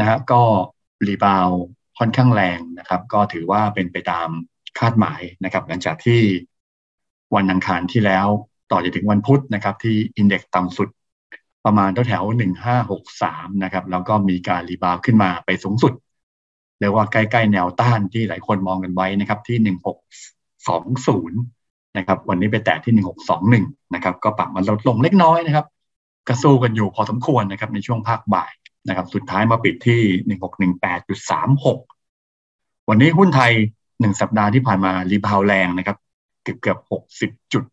นะครับก็รีบาวค่อนข้างแรงนะครับก็ถือว่าเป็นไปตามคาดหมายนะครับหลังจากที่วันอังคารที่แล้วต่อจนถึงวันพุธนะครับที่อินเด็กซ์ต่ำสุดประมาณแถวๆ1563นะครับแล้วก็มีการรีบาวขึ้นมาไปสูงสุดเรียกว่าใกล้ๆแนวต้านที่หลายคนมองกันไว้นะครับที่1620นะครับวันนี้ไปแตะที่1621นะครับก็ปรับมันลดลงเล็กน้อยนะครับกระสู้กันอยู่พอสมควรนะครับในช่วงภาคบ่ายนะครับสุดท้ายมาปิดที่ 1618.36 วันนี้หุ้นไทย1สัปดาห์ที่ผ่านมารีบาวแรงนะครับเกือบ60จุด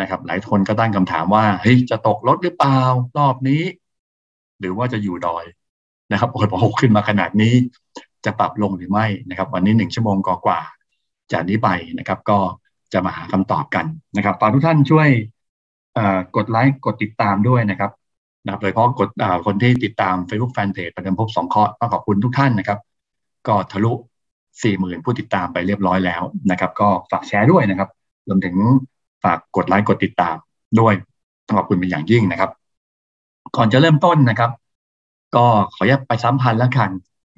นะครับหลายคนก็ตั้งคำถามว่าเฮ้ยจะตกรถหรือเปล่ารอบนี้หรือว่าจะอยู่ดอยนะครับโอ้โหขึ้นมาขนาดนี้จะปรับลงหรือไม่นะครับวันนี้1ชั่วโมงกว่าจากนี้ไปนะครับก็จะมาหาคำตอบกันนะครับฝากทุกท่านช่วยกดไลค์กดติดตามด้วยนะครับนะโดยเฉพาะคนที่ติดตาม Facebook Fanpage ประเดิมพบ2ข้อต้องขอบคุณทุกท่านนะครับก็ทะลุ 40,000 ผู้ติดตามไปเรียบร้อยแล้วนะครับก็ฝากแชร์ด้วยนะครับรวมถึงฝากกดไลค์กดติดตามด้วยต้องขอบคุณเป็นอย่างยิ่งนะครับก่อนจะเริ่มต้นนะครับก็ขออนุญาตไปสัมพันธ์ละกัน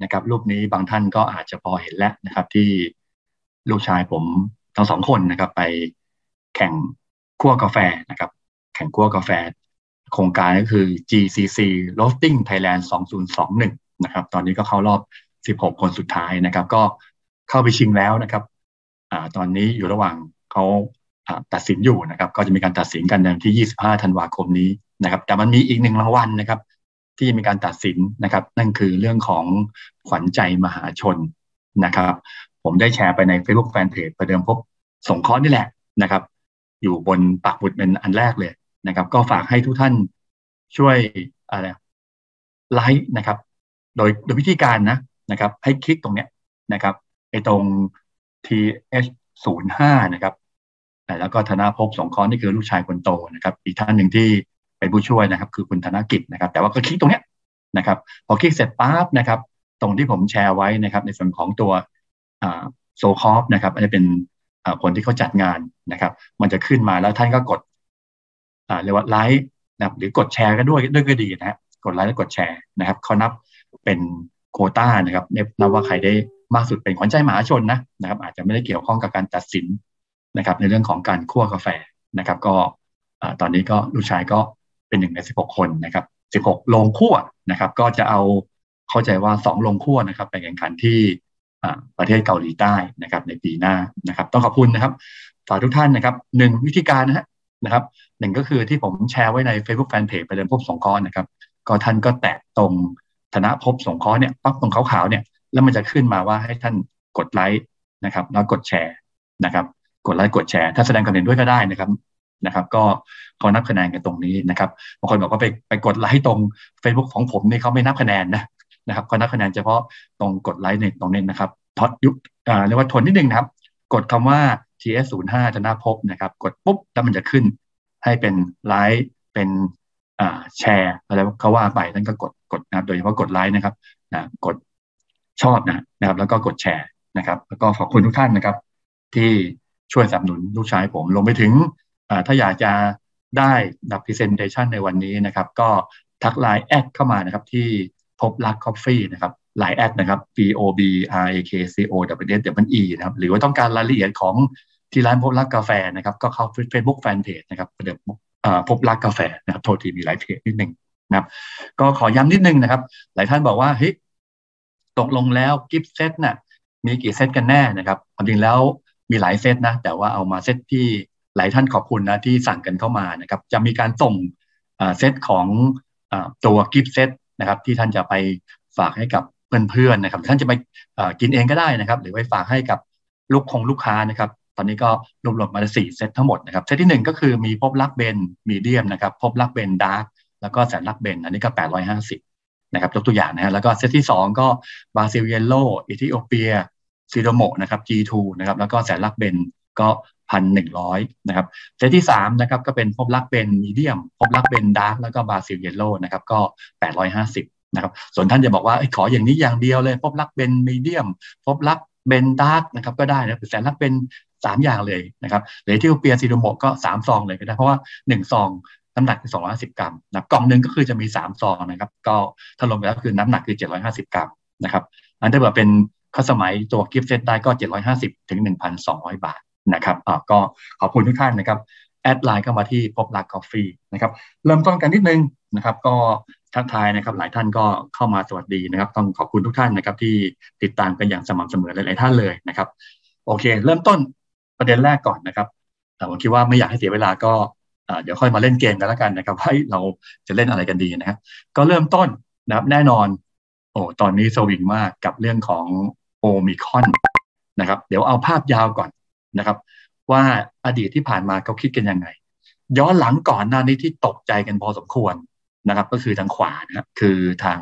นะครับรูปนี้บางท่านก็อาจจะพอเห็นแล้วนะครับที่ลูกชายผมทั้ง2คนนะครับไปแข่งคั่วกาแฟนะครับแข่งคั่วกาแฟโครงการก็คือ GCC Roasting Thailand 2021 นะครับตอนนี้ก็เข้ารอบ16คนสุดท้ายนะครับก็เข้าไปชิงแล้วนะครับตอนนี้อยู่ระหว่างเขาตัดสินอยู่นะครับก็จะมีการตัดสินกันในวันที่25ธันวาคมนี้นะครับแต่มันมีอีก1รางวัลนะครับที่มีการตัดสินนะครับนั่นคือเรื่องของขวัญใจมหาชนนะครับผมได้แชร์ไปใน Facebook Fanpage ประเดิมพบสงเคราะห์นี่แหละนะครับอยู่บนปักหมุดเป็นอันแรกเลยนะครับก็ฝากให้ทุกท่านช่วยไลค์นะครับโดยวิธีการนะครับให้คลิกตรงเนี้ยนะครับไอ้ตรง TH05 นะครับแล้วก็ธนภพสงเคราะห์นี่คือลูกชายคนโตนะครับอีกท่านหนึ่งที่เป็นผู้ช่วยนะครับคือคุณธนกิจนะครับแต่ว่าก็คลิกตรงเนี้ยนะครับพอคลิกเสร็จปั๊บนะครับตรงที่ผมแชร์ไว้นะครับในส่วนของตัวโซคอฟนะครับอันนี้เป็นคนที่เขาจัดงานนะครับมันจะขึ้นมาแล้วท่านก็กดเรียกว่าไลค์นะครับหรือกดแชร์ก็ด้วยก็ดีนะฮะกดไลค์และกดแชร์นะครับเขานับเป็นโควต้านะครับนับว่าใครได้มากสุดเป็นขวัญใจมหาชนนะครับอาจจะไม่ได้เกี่ยวข้องกับการตัดสินนะครับในเรื่องของการคั่วกาแฟนะครับก็ตอนนี้ก็ลูกชายก็เป็น1ใน16คนนะครับ16โรงคั่วนะครับก็จะเอาเข้าใจว่า2โรงคั่วนะครับไปแข่งขันที่ประเทศเกาหลีใต้นะครับในปีหน้านะครับต้องขอบคุณนะครับฝากทุกท่านนะครับ1วิธีการนะครับ1ก็คือที่ผมแชร์ไว้ใน Facebook Fanpage ประเดิมพบสงเคราะห์นะครับก็ท่านก็แตะตรงธนภพสงเคราะห์เนี่ยปั๊บตรงขาวๆเนี่ยแล้วมันจะขึ้นมาว่าให้ท่านกดไลค์นะครับแล้วกดแชร์นะครับกดไลค์กดแชร์ถ้าแสดงความเห็นด้วยก็ได้นะครับก็เขานับคะแนนกันตรงนี้นะครับบางคนบอกว่าไปกดไลค์ตรง Facebook ของผมนี่เขาไม่นับคะแนนนะครับเขานับคะแนนเฉพาะตรงกดไลค์ในตรงนี้นะครับทดยุเรียกว่าทนนิดนึงนะครับกดคำว่า TS05 ธนภพนะครับกดปุ๊บแล้วมันจะขึ้นให้เป็นไลค์เป็นแชร์อะไรเขาว่าไปท่านก็กดนะครับโดยเฉพาะกดไลค์นะครับกดชอบนะครับแล้วก็กดแชร์นะครับแล้วก็ขอบคุณทุกท่านนะครับที่ช่วยสนับสนุนลูกชายผมลงไปถึงถ้าอยากจะได้ดับ presentation ในวันนี้นะครับก็ทักไลน์แอดเข้ามานะครับที่ Bobrakcoffee นะครับไลน์แอดนะครับ BOBRAKCOWE นะครับหรือว่าต้องการรายละเอียดของที่ร้านพบรักกาแฟนะครับก็เข้า Facebook Fanpage นะครับประเดิมพบรักกาแฟนะครับโทษทีมีหลายเพจนิดนึงนะครับก็ขอย้ำนิดนึงนะครับหลายท่านบอกว่าเฮ้ยตกลงแล้วกิฟต์เซตน่ะมีกี่เซตกันแน่นะครับความจริงแล้วมีหลายเซตแต่ว่าเอามาเซตที่หลายท่านขอบคุณที่สั่งกันเข้ามานะครับจะมีการส่งเซตของตัวกิฟต์เซตนะครับที่ท่านจะไปฝากให้กับเพื่อนๆนะครับท่านจะไปกินเองก็ได้นะครับหรือไปฝากให้กับลูกค้านะครับตอนนี้ก็รวมๆมา4เซตทั้งหมดนะครับเซตที่1ก็คือมีพบรักเบนมีเดียมนะครับพบรักเบนดาร์กแล้วก็แสนรักเบนอันนี้ก็850นะครับยกตัวอย่างนะฮะแล้วก็เซตที่2ก็บราซิลเยลโล่เอธิโอเปียซิโดโมนะครับ G2 นะครับแล้วก็แสนรักเบนก็ 1,100 นะครับเซตที่3นะครับก็เป็นพบรักเบนมีเดียมพบรักเบนดาร์กแล้วก็บราซิลเยลโล่นะครับก็850นะครับส่วนท่านจะบอกว่าขออย่างนี้อย่างเดียวเลยพบรักเบนมีเดียมพบรักเบนดาร์กนะครับก็ได้นะแสนรักเบน3 อย่างเลยนะครับหรือที่เปียซิโดโมก็3 ซองเลยก็ได้เพราะว่า1 ซอง น้ำหนักคือ250กรัมนะกล่องนึงก็คือจะมี3ซองนะครับก็ถ้ารวมแล้วคือน้ำหนักคือ750กรัมนะครับอันถ้าเกิดเป็นข้อสมัยตัวกิฟต์เซตได้ก็750ถึง 1,200 บาทนะครับก็ขอบคุณทุกท่านนะครับแอดไลน์เข้ามาที่Bobrakcoffeeนะครับเริ่มต้นกันนิดนึงนะครับก็ทักทายนะครับหลายท่านก็เข้ามาสวัสดีนะครับต้องขอบคุณทุกท่านนะครับที่ติดตามกันอย่างสม่ำเสมอหลายๆท่านเลยนะครับโอเคเริ่มต้นประเด็นแรกก่อนนะครับแต่ผมคิดว่าไม่อยากให้เสียเวลาก็เดี๋ยวค่อยมาเล่นเกมกันแล้วกันนะครับว่าเราจะเล่นอะไรกันดีนะครับก็เริ่มต้นนะครับแน่นอนโอ้ตอนนี้สวิงมากกับเรื่องของโอมิครอนนะครับเดี๋ยวเอาภาพยาวก่อนนะครับว่าอดีตที่ผ่านมาเขาคิดกันยังไงย้อนหลังก่อนหน้านี้ที่ตกใจกันพอสมควรนะครับก็คือทางขวานะครับคือทาง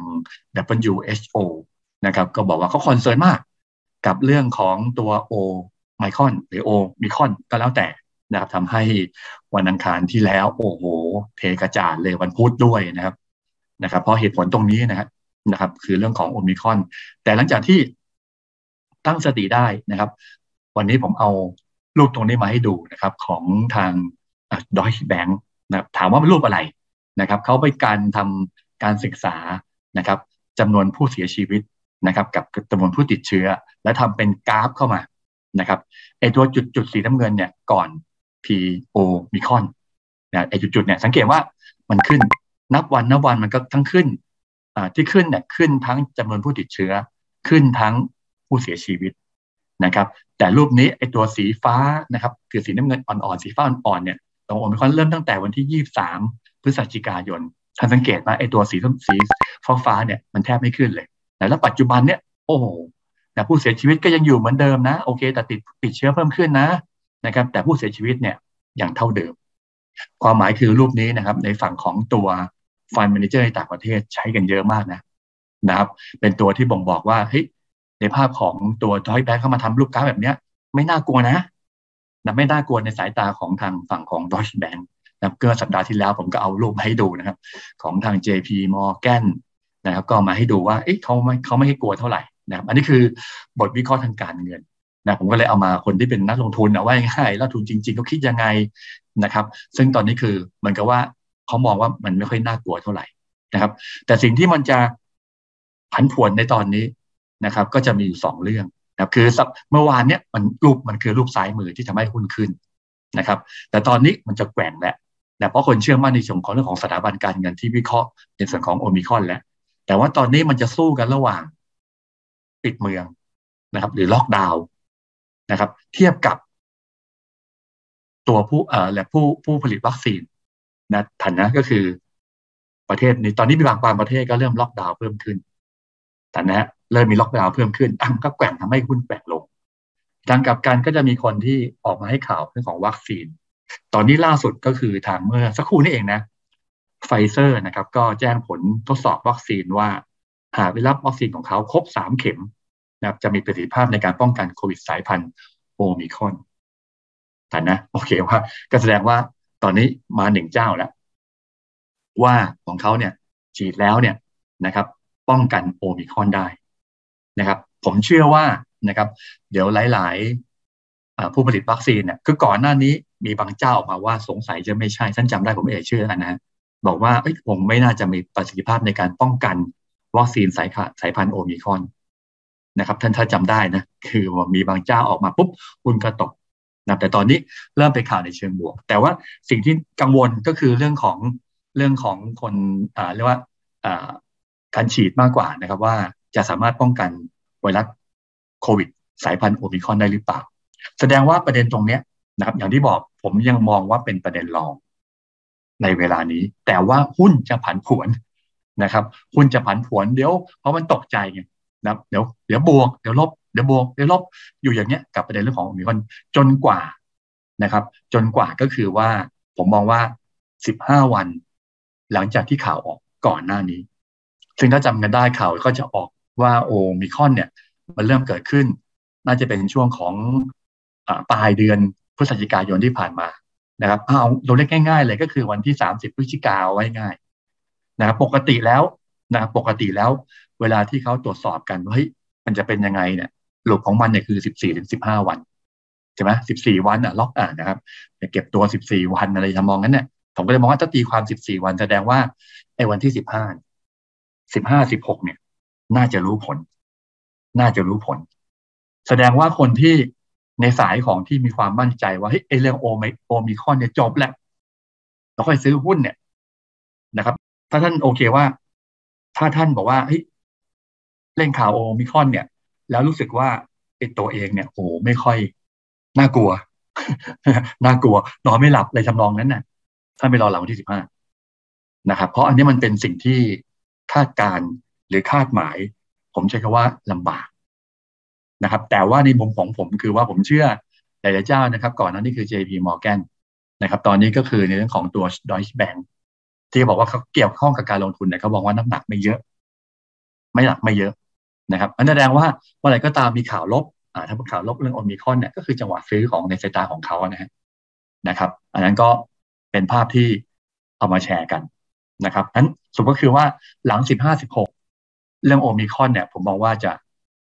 WHO นะครับก็บอกว่าเขาคอนเซิร์นมากกับเรื่องของตัวโอไมครอนหรือโอมิครอนก็แล้วแต่นะครับทำให้วันอังคารที่แล้วโอ้โหเทกระจาดเลยวันพุธด้วยนะครับเพราะเหตุผลตรงนี้นะครับคือเรื่องของโอมิครอนแต่หลังจากที่ตั้งสติได้นะครับวันนี้ผมเอารูปตรงนี้มาให้ดูนะครับของทาง Deutsche Bank นะครับถามว่าเป็นรูปอะไรนะครับเขาไปการทำการศึกษานะครับจำนวนผู้เสียชีวิตนะครับกับจำนวนผู้ติดเชื้อและทำเป็นกราฟเข้ามานะครับไอตัวจุดสีน้ำเงินเนี่ยก่อนพีโอมิคอนนะไอจุดเนี่ยสังเกตว่ามันขึ้นนับวันมันก็ทั้งขึ้นที่ขึ้นเนี่ยขึ้นทั้งจำนวนผู้ติดเชื้อขึ้นทั้งผู้เสียชีวิตนะครับแต่รูปนี้ไอตัวสีฟ้านะครับคือสีน้ำเงินอ่อนๆสีฟ้าอ่อนๆเนี่ยตรงโอมิคอนเริ่มตั้งแต่วันที่23พฤศจิกายนท่านสังเกตว่าไอตัวสีฟ้าๆเนี่ยมันแทบไม่ขึ้นเลยแล้วปัจจุบันเนี่ยโอ้โหนะผู้เสียชีวิตก็ยังอยู่เหมือนเดิมนะโอเคแต่ติดเชื้อเพิ่มขึ้นนะครับแต่ผู้เสียชีวิตเนี่ยอย่างเท่าเดิมความหมายคือรูปนี้นะครับในฝั่งของตัวFund Manager ในต่างประเทศใช้กันเยอะมากนะครับเป็นตัวที่บ่งบอกว่าเฮ้ยในภาพของตัว Deutsche Bank เข้ามาทำรูปกราฟแบบเนี้ยไม่น่ากลัวนะไม่น่ากลัวในสายตาของทางฝั่งของ Deutsche Bank นะครับก็สัปดาห์ที่แล้วผมก็เอารูปให้ดูนะครับของทาง JP Morgan นะครับก็มาให้ดูว่าเอ๊ะเขาไม่ให้กลัวเท่าไหร่นะครับอันนี้คือบทวิเคราะห์ทางการเงินนะผมก็เลยเอามาคนที่เป็นนักลงทุนนะว่าง่ายๆแล้วทุนจริงๆเขาคิดยังไงนะครับซึ่งตอนนี้คือเหมือนกับว่าเขามองว่ามันไม่ค่อยน่ากลัวเท่าไหร่นะครับแต่สิ่งที่มันจะผันผวนในตอนนี้นะครับก็จะมีอยู่2เรื่องนะครับคือเมื่อวานเนี้ยมันคือรูปซ้ายมือที่ทำให้หุ้นขึ้นนะครับแต่ตอนนี้มันจะแกว่งแล้วนะเพราะคนเชื่อมั่นในเรื่องของสถาบันการเงินที่วิเคราะห์ในส่วนของโอมิครอนแล้วแต่ว่าตอนนี้มันจะสู้กันระหว่างปิดเมืองนะครับหรือล็อกดาวน์นะครับเทียบกับตัวผู้ผลิตวัคซีนนะทันนะก็คือประเทศนี้ตอนนี้มีบางประเทศก็เริ่มล็อกดาวน์เพิ่มขึ้นทันนะเริ่มมีล็อกดาวน์เพิ่มขึ้นอันก็แกว่งทำให้หุ้นแกว่งลงทางกลับกันก็จะมีคนที่ออกมาให้ข่าวเรื่องของวัคซีนตอนนี้ล่าสุดก็คือทางเมื่อสักครู่นี้เองนะPfizer นะครับก็แจ้งผลทดสอบวัคซีนว่าหากได้รับวัคซีนของเขาครบ3เข็มนะครับจะมีประสิทธิภาพในการป้องกันโควิดสายพันธุ์โอมิครอนทันนะโอเคว่าก็แสดงว่าตอนนี้มา1เจ้าแล้วว่าของเขาเนี่ยฉีดแล้วเนี่ยนะครับป้องกันโอมิครอนได้นะครับผมเชื่อว่านะครับเดี๋ยวหลายๆผู้ผลิตวัคซีนเนี่ยคือก่อนหน้านี้มีบางเจ้าออกมาว่าสงสัยจะไม่ใช่ท่านจำได้ผมเอ่ยชื่อกันนะบอกว่าผมไม่น่าจะมีประสิทธิภาพในการป้องกันวัคซีนสายพันธุ์โอมิครอนนะครับท่านถ้าจำได้นะคือว่ามีบางเจ้าออกมาปุ๊บหุ้นก็ตกนะแต่ตอนนี้เริ่มไปข่าวในเชิงบวกแต่ว่าสิ่งที่กังวลก็คือเรื่องของคนเรียกว่าการฉีดมากกว่านะครับว่าจะสามารถป้องกันไวรัสโควิดสายพันธุ์โอมิครอนได้หรือเปล่าแสดงว่าประเด็นตรงนี้นะครับอย่างที่บอกผมยังมองว่าเป็นประเด็นรองในเวลานี้แต่ว่าหุ้นจะผันผวนนะครับหุ้นจะผันผวนเดี๋ยวเพราะมันตกใจไงนะครับเดี๋ยวบวกเดี๋ยวลบเดี๋ยวบวกเดี๋ยวลบอยู่อย่างเนี้ยกับประเด็นเรื่องของโอมิครอนจนกว่านะครับจนกว่าก็คือว่าผมมองว่า15วันหลังจากที่ข่าวออกก่อนหน้านี้ซึ่งถ้าจำกันได้ข่าวก็จะออกว่าโอมิครอนเนี่ยมันเริ่มเกิดขึ้นน่าจะเป็นช่วงของปลายเดือนพฤศจิกายนที่ผ่านมานะครับเอาตัวเลขง่ายๆเลยก็คือวันที่30พฤศจิกายนไว้ง่ายนะครับปกติแล้วเวลาที่เขาตรวจสอบกันว่าเฮ้ยมันจะเป็นยังไงเนี่ยหลุดของมันเนี่ยคือ14ถึง15วันใช่ไหม14วันอ่ะล็อกนะครับเก็บตัว14วันอะไรทำนองนั้นเนี่ย ผมก็เลยมองว่าถ้าตีความ14วันแสดงว่าไอ้วันที่15 16เนี่ยน่าจะรู้ผลแสดงว่าคนที่ในสายของที่มีความมั่นใจว่าเฮ้ยไอ้เรื่องโอมิครอนเนี่ยจบแล้วเราค่อยซื้อหุ้นเนี่ยนะครับถ้าท่านโอเคว่าถ้าท่านบอกว่าเฮ้ยเล่นข่าวโอมิครอนเนี่ยแล้วรู้สึกว่าไอ้ตัวเองเนี่ยโหไม่ค่อยน่ากลัว นอนไม่หลับอะไรทำนองนั้นน่ะท่านไปรอหลังวันที่15นะครับเพราะอันนี้มันเป็นสิ่งที่คาดการหรือคาดหมายผมใช้คำว่าลำบากนะครับแต่ว่าในมุมของผมคือว่าผมเชื่อหลายๆเจ้านะครับก่อนนั้นนี่คือ JP Morgan นะครับตอนนี้ก็คือในเรื่องของตัว Deutsche Bank ที่บอกว่าเขาเกี่ยวข้องกับการลงทุนเนี่ยเขาบอกว่าน้ำหนักไม่เยอะนะครับอันแสดงว่าเมื่อไหร่ก็ตามมีข่าวลบถ้าเป็นข่าวลบเรื่องโอมิครอนเนี่ยก็คือจังหวะซื้อของในสายตาของเขานะครับอันนั้นก็เป็นภาพที่เอามาแชร์กันนะครับนั้นสรุปก็คือว่าหลัง15-16เรื่องโอมิครอนเนี่ยผมมองว่าจะ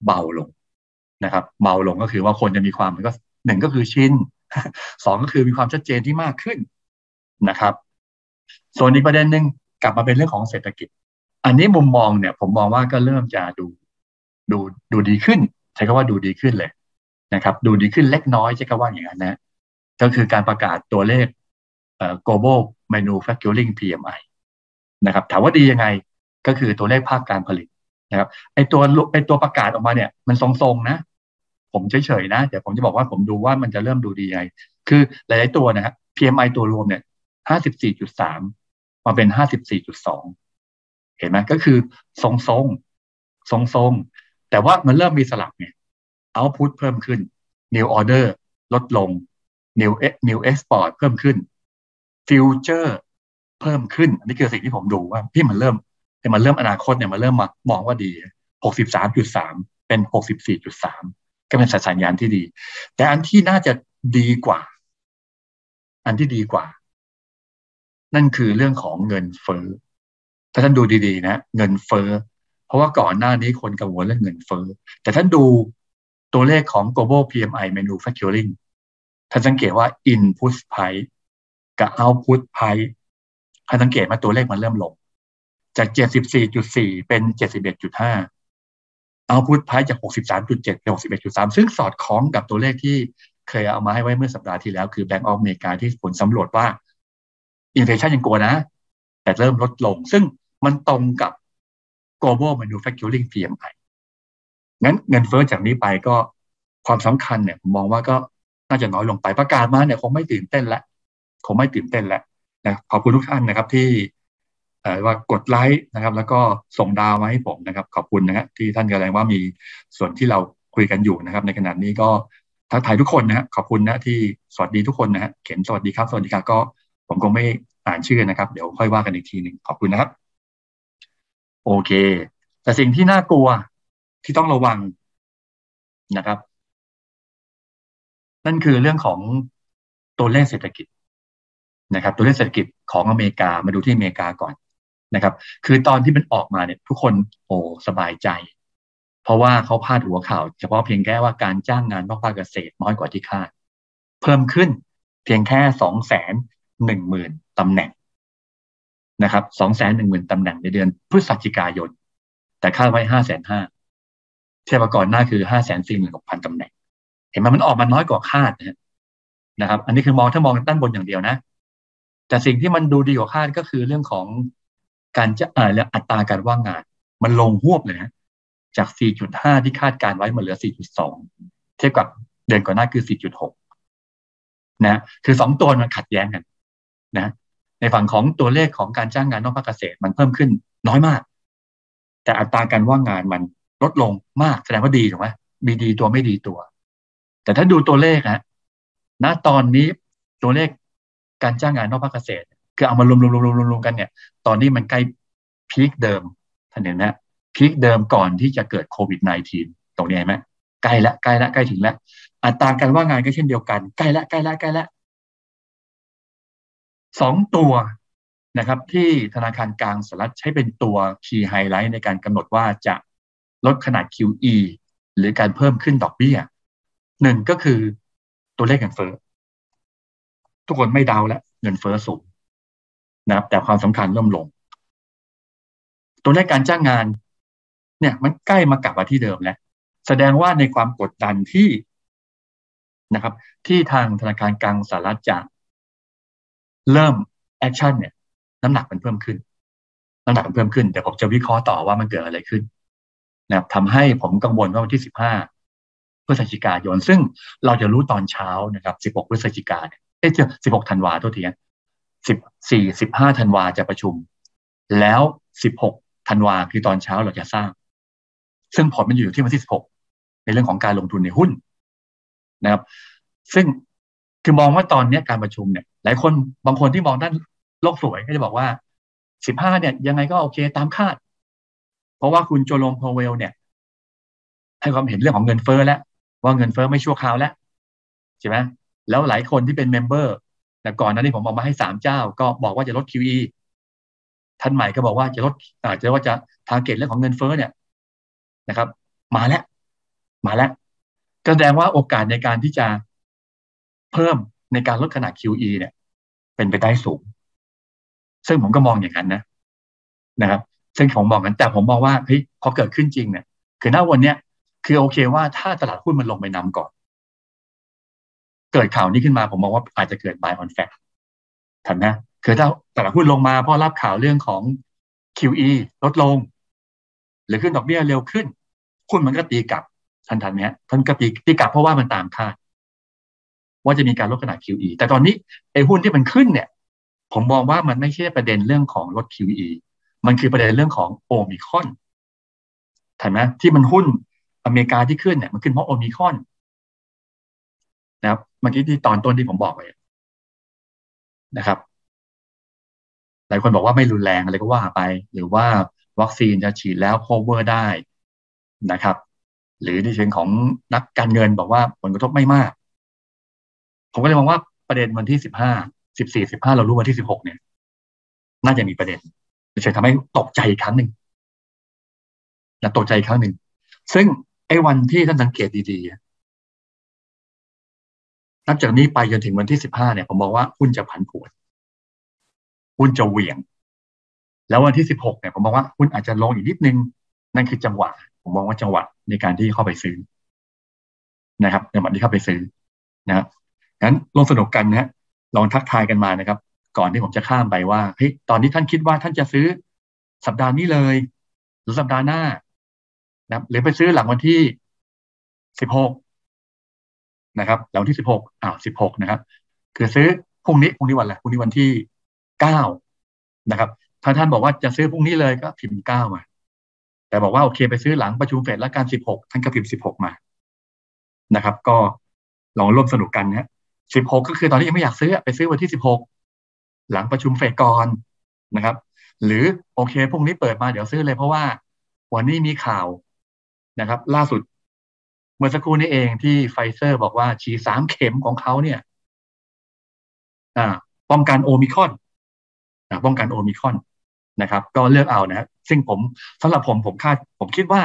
เบาลงนะครับเบาลงก็คือว่าคนจะมีความมันก็1ก็คือชิน2ก็คือมีความชัดเจนที่มากขึ้นนะครับส่วนอีกประเด็นนึงกลับมาเป็นเรื่องของเศรษฐกิจอันนี้มุมมองเนี่ยผมมองว่าก็เริ่มจะดูดีขึ้นใช้คำว่าดูดีขึ้นเลยนะครับดูดีขึ้นเล็กน้อยใช้คำว่าอย่างนั้นนะก็คือการประกาศตัวเลขglobal manufacturing PMI นะครับถามว่าดียังไงก็คือตัวเลขภาคการผลิตนะครับไอตัวประกาศออกมาเนี่ยมันทรงๆนะผมเฉยๆนะเดี๋ยวผมจะบอกว่าผมดูว่ามันจะเริ่มดูดียังไงคือหลายๆตัวนะครับ PMI ตัวรวมเนี่ย 54.3 มาเป็น 54.2 เห็นไหมก็คือทรงๆแต่ว่ามันเริ่มมีสลับเนี่ย output เพิ่มขึ้น new order ลดลง new export เพิ่มขึ้น future เพิ่มขึ้นอันนี้คือสิ่งที่ผมดูว่าที่มันเริ่มอนาคตเนี่ยมันเริ่มมามองว่าดี 63.3 เป็น 64.3 ก็เป็นสัญญาณที่ดีแต่อันที่น่าจะดีกว่านั่นคือเรื่องของเงินเฟ้อถ้าท่านดูดีๆนะเงินเฟ้อเพราะว่าก่อนหน้านี้คนกังวลเรื่องเงินเฟ้อแต่ท่านดูตัวเลขของ Global PMI Manufacturing ท่านสังเกตว่า Input Price กับ Output Price ท่านสังเกตว่าตัวเลขมันเริ่มลงจาก 74.4 เป็น 71.5 Output Price จาก 63.7 เป็น 61.3 ซึ่งสอดคล้องกับตัวเลขที่เคยเอามาให้ไว้เมื่อสัปดาห์ที่แล้วคือ Bank of America ที่ผลสำรวจว่า Inflation ยังกลัวนะแต่เริ่มลดลงซึ่งมันตรงกับ Global Manufacturing PMI งั้นเงินเฟ้อจากนี้ไปก็ความสำคัญเนี่ยผมมองว่าก็น่าจะน้อยลงไปประกาศมาเนี่ยคงไม่ตื่นเต้นแล้วนะขอบคุณทุกท่านนะครับที่ว่ากดไลค์นะครับแล้วก็ส่งดาวมาให้ผมนะครับขอบคุณนะฮะที่ท่านกำลังว่ามีส่วนที่เราคุยกันอยู่นะครับในขณะนี้ก็ทักทายทุกคนนะฮะขอบคุณนะที่สวัสดีทุกคนนะฮะเขียนสวัสดีครับสวัสดีครับก็ผมคงไม่อ่านชื่อนะครับเดี๋ยวค่อยว่ากันอีกทีนึงขอบคุณนะครับโอเคแต่สิ่งที่น่ากลัวที่ต้องระวังนะครับนั่นคือเรื่องของตัวเลขเศรษฐกิจนะครับตัวเลขเศรษฐกิจของอเมริกามาดูที่อเมริกาก่อนนะครับคือตอนที่มันออกมาเนี่ยทุกคนโอ้สบายใจเพราะว่าเขาพาดหัวข่าวเฉพาะเพียงแค่ว่าการจ้างงานนอกภาคเกษตรน้อยกว่าที่คาดเพิ่มขึ้นเพียงแค่ 210,000 ตำแหน่งนะครับ 210,000 ตำแหน่งในเดือนพฤศจิกายนแต่คาดไว้ 550,000 เทียบกับก่อนหน้าคือ 546,000 ตำแหน่งเห็นไหมมันออกมาน้อยกว่าคาดนะครับอันนี้คือมองถ้ามองด้านบนอย่างเดียวนะแต่สิ่งที่มันดูดีกว่าคาดก็คือเรื่องของการจะอัตราการว่างงานมันลงหวบเลยนะจาก 4.5 ที่คาดการไว้มาเหลือ 4.2 เทียบกับเดือนก่อนหน้าคือ 4.6 นะคือ2ตัวมันขัดแย้งกันนะในฝั่งของตัวเลขของการจ้างงานนอกภาคเกษตรมันเพิ่มขึ้นน้อยมากแต่อัตราการว่างงานมันลดลงมากแสดงว่าดีถูกไหมมีดีตัวไม่ดีตัวแต่ถ้าดูตัวเลขนะณตอนนี้ตัวเลขการจ้างงานนอกภาคเกษตรคือเอามารวมๆๆกันเนี่ยตอนนี้มันใกล้พีคเดิมท่านเห็นไหมพีคเดิมก่อนที่จะเกิดโควิด -19 ตรงนี้เห็นไหมใกล้ละใกล้ถึงละอัตราการว่างงานก็เช่นเดียวกันใกล้ละสองตัวนะครับที่ธนาคารกลางสหรัฐใช้เป็นตัว key highlight ในการกำหนดว่าจะลดขนาด QE หรือการเพิ่มขึ้นดอกเบี้ยหนึ่งก็คือตัวเลขเงินเฟ้อทุกคนไม่เดาแล้วเงินเฟ้อสูง นะครับแต่ความสำคัญเริ่มลงตัวเลขการจ้างงานเนี่ยมันใกล้มากลับมาที่เดิมแล้วแสดงว่าในความกดดันที่นะครับที่ทางธนาคารกลางสหรัฐจะเริ่มแอคชั่นเนี่ยน้ำหนักมันเพิ่มขึ้นแต่ผมจะวิเคราะห์ต่อว่ามันเกิดอะไรขึ้นนะครับทำให้ผมกังวลว่าวันที่15พฤศจิกายนซึ่งเราจะรู้ตอนเช้านะครับ16พฤศจิกายน16ธันวาคม14-15 ธันวาจะประชุมแล้ว16ธันวาคือตอนเช้าเราจะทราบซึ่งผลมันอยู่ที่วันที่16ในเรื่องของการลงทุนในหุ้นนะครับซึ่งคือมองว่าตอนนี้การประชุมเนี่ยหลายคนบางคนที่มองด้านโลกสวยก็จะบอกว่า15เนี่ยยังไงก็โอเคตามคาดเพราะว่าคุณโจโลมพาวเวลเนี่ยให้ความเห็นเรื่องของเงินเฟ้อแล้วว่าเงินเฟ้อไม่ชั่วคราวแล้วใช่ไหมแล้วหลายคนที่เป็นเมมเบอร์แต่ก่อนนั้นที่ผมออกมาให้3เจ้าก็บอกว่าจะลด QE ท่านใหม่ก็บอกว่าจะลดจะทาร์เก็ตเรื่องของเงินเฟ้อเนี่ยนะครับมาแล้วก็แสดงว่าโอกาสในการที่จะเพิ่มในการลดขนาด QE เนี่ยเป็นไปได้สูงซึ่งผมก็มองอย่างนั้นนะครับซึ่งผมมองกันแต่ผมมองว่าเฮ้ยพอเกิดขึ้นจริงเนี่ยคือณวันเนี้ยคือโอเคว่าถ้าตลาดหุ้นมันลงไปนำก่อนเกิดข่าวนี้ขึ้นมาผมมองว่าอาจจะเกิด buy on fact ทันนะคือถ้าตลาดหุ้นลงมาเพราะรับข่าวเรื่องของ QE ลดลงหรือขึ้นดอกเบี้ยเร็วขึ้นหุ้นมันก็ตีกลับทันไหมฮะท่านก็ตีกลับเพราะว่ามันตามคาดว่าจะมีการลดขนาด QE แต่ตอนนี้ไอ้หุ้นที่มันขึ้นเนี่ยผมมองว่ามันไม่ใช่ประเด็นเรื่องของลด QE มันคือประเด็นเรื่องของโอมิครอนทันไหมที่มันหุ้นอเมริกาที่ขึ้นเนี่ยมันขึ้นเพราะโอมิครอนนะครับเมื่อกี้ที่ตอนต้นที่ผมบอกไปนะครับหลายคนบอกว่าไม่รุนแรงอะไรก็ว่าไปหรือว่าวัคซีนจะฉีดแล้ว cover ได้นะครับหรือในเชิงของนักการเงินบอกว่าผลกระทบไม่มากผมก็เลยมองว่าประเด็นวันที่15 เรารู้วันที่16เนี่ยน่าจะมีประเด็นจะทำให้ตกใจอีกครั้งหนึ่งซึ่งไอ้วันที่ท่านสังเกตดีๆนับจากนี้ไปจนถึงวันที่15เนี่ยผมบอกว่าหุ้นจะผันผวนหุ้นจะเหวี่ยงแล้ววันที่16เนี่ยผมบอกว่าหุ้นอาจจะลงอีกนิดนึงนั่นคือจังหวะผมมองว่าจังหวะในการที่เข้าไปซื้อนะครับจังหวะที่เข้าไปซื้อนะครับงั้นลงสนุกกันนะลองทักทายกันมานะครับก่อนที่ผมจะข้ามไปว่าเฮ้ยตอนนี้ท่านคิดว่าท่านจะซื้อสัปดาห์นี้เลยหรือสัปดาห์หน้านะครับหรือไปซื้อหลังวันที่16นะครับแล้วที่1616นะครับคือซื้อพรุ่งนี้วันอะไรพรุ่งนี้วันที่9นะครับถ้าท่านบอกว่าจะซื้อพรุ่งนี้เลยก็พิมพ์9มาแต่บอกว่าโอเคไปซื้อหลังประชุมเฟดแล้วการ16ท่านก็พิมพ์16มานะครับก็ลองร่วมสนุกกันฮะ16ก็คือตอนนี้ยังไม่อยากซื้อไปซื้อวันที่16หลังประชุมเฟดก่อนนะครับหรือโอเคพรุ่งนี้เปิดมาเดี๋ยวซื้อเลยเพราะว่าวันนี้มีข่าวนะครับล่าสุดเมื่อสักครู่นี้เองที่ Pfizer บอกว่าฉีด3เข็มของเขาเนี่ยป้องกันโอไมครอนป้องกันโอไมครอนนะครับก็เลือกเอานะซึ่งผมสำหรับผมคาดผมคิดว่า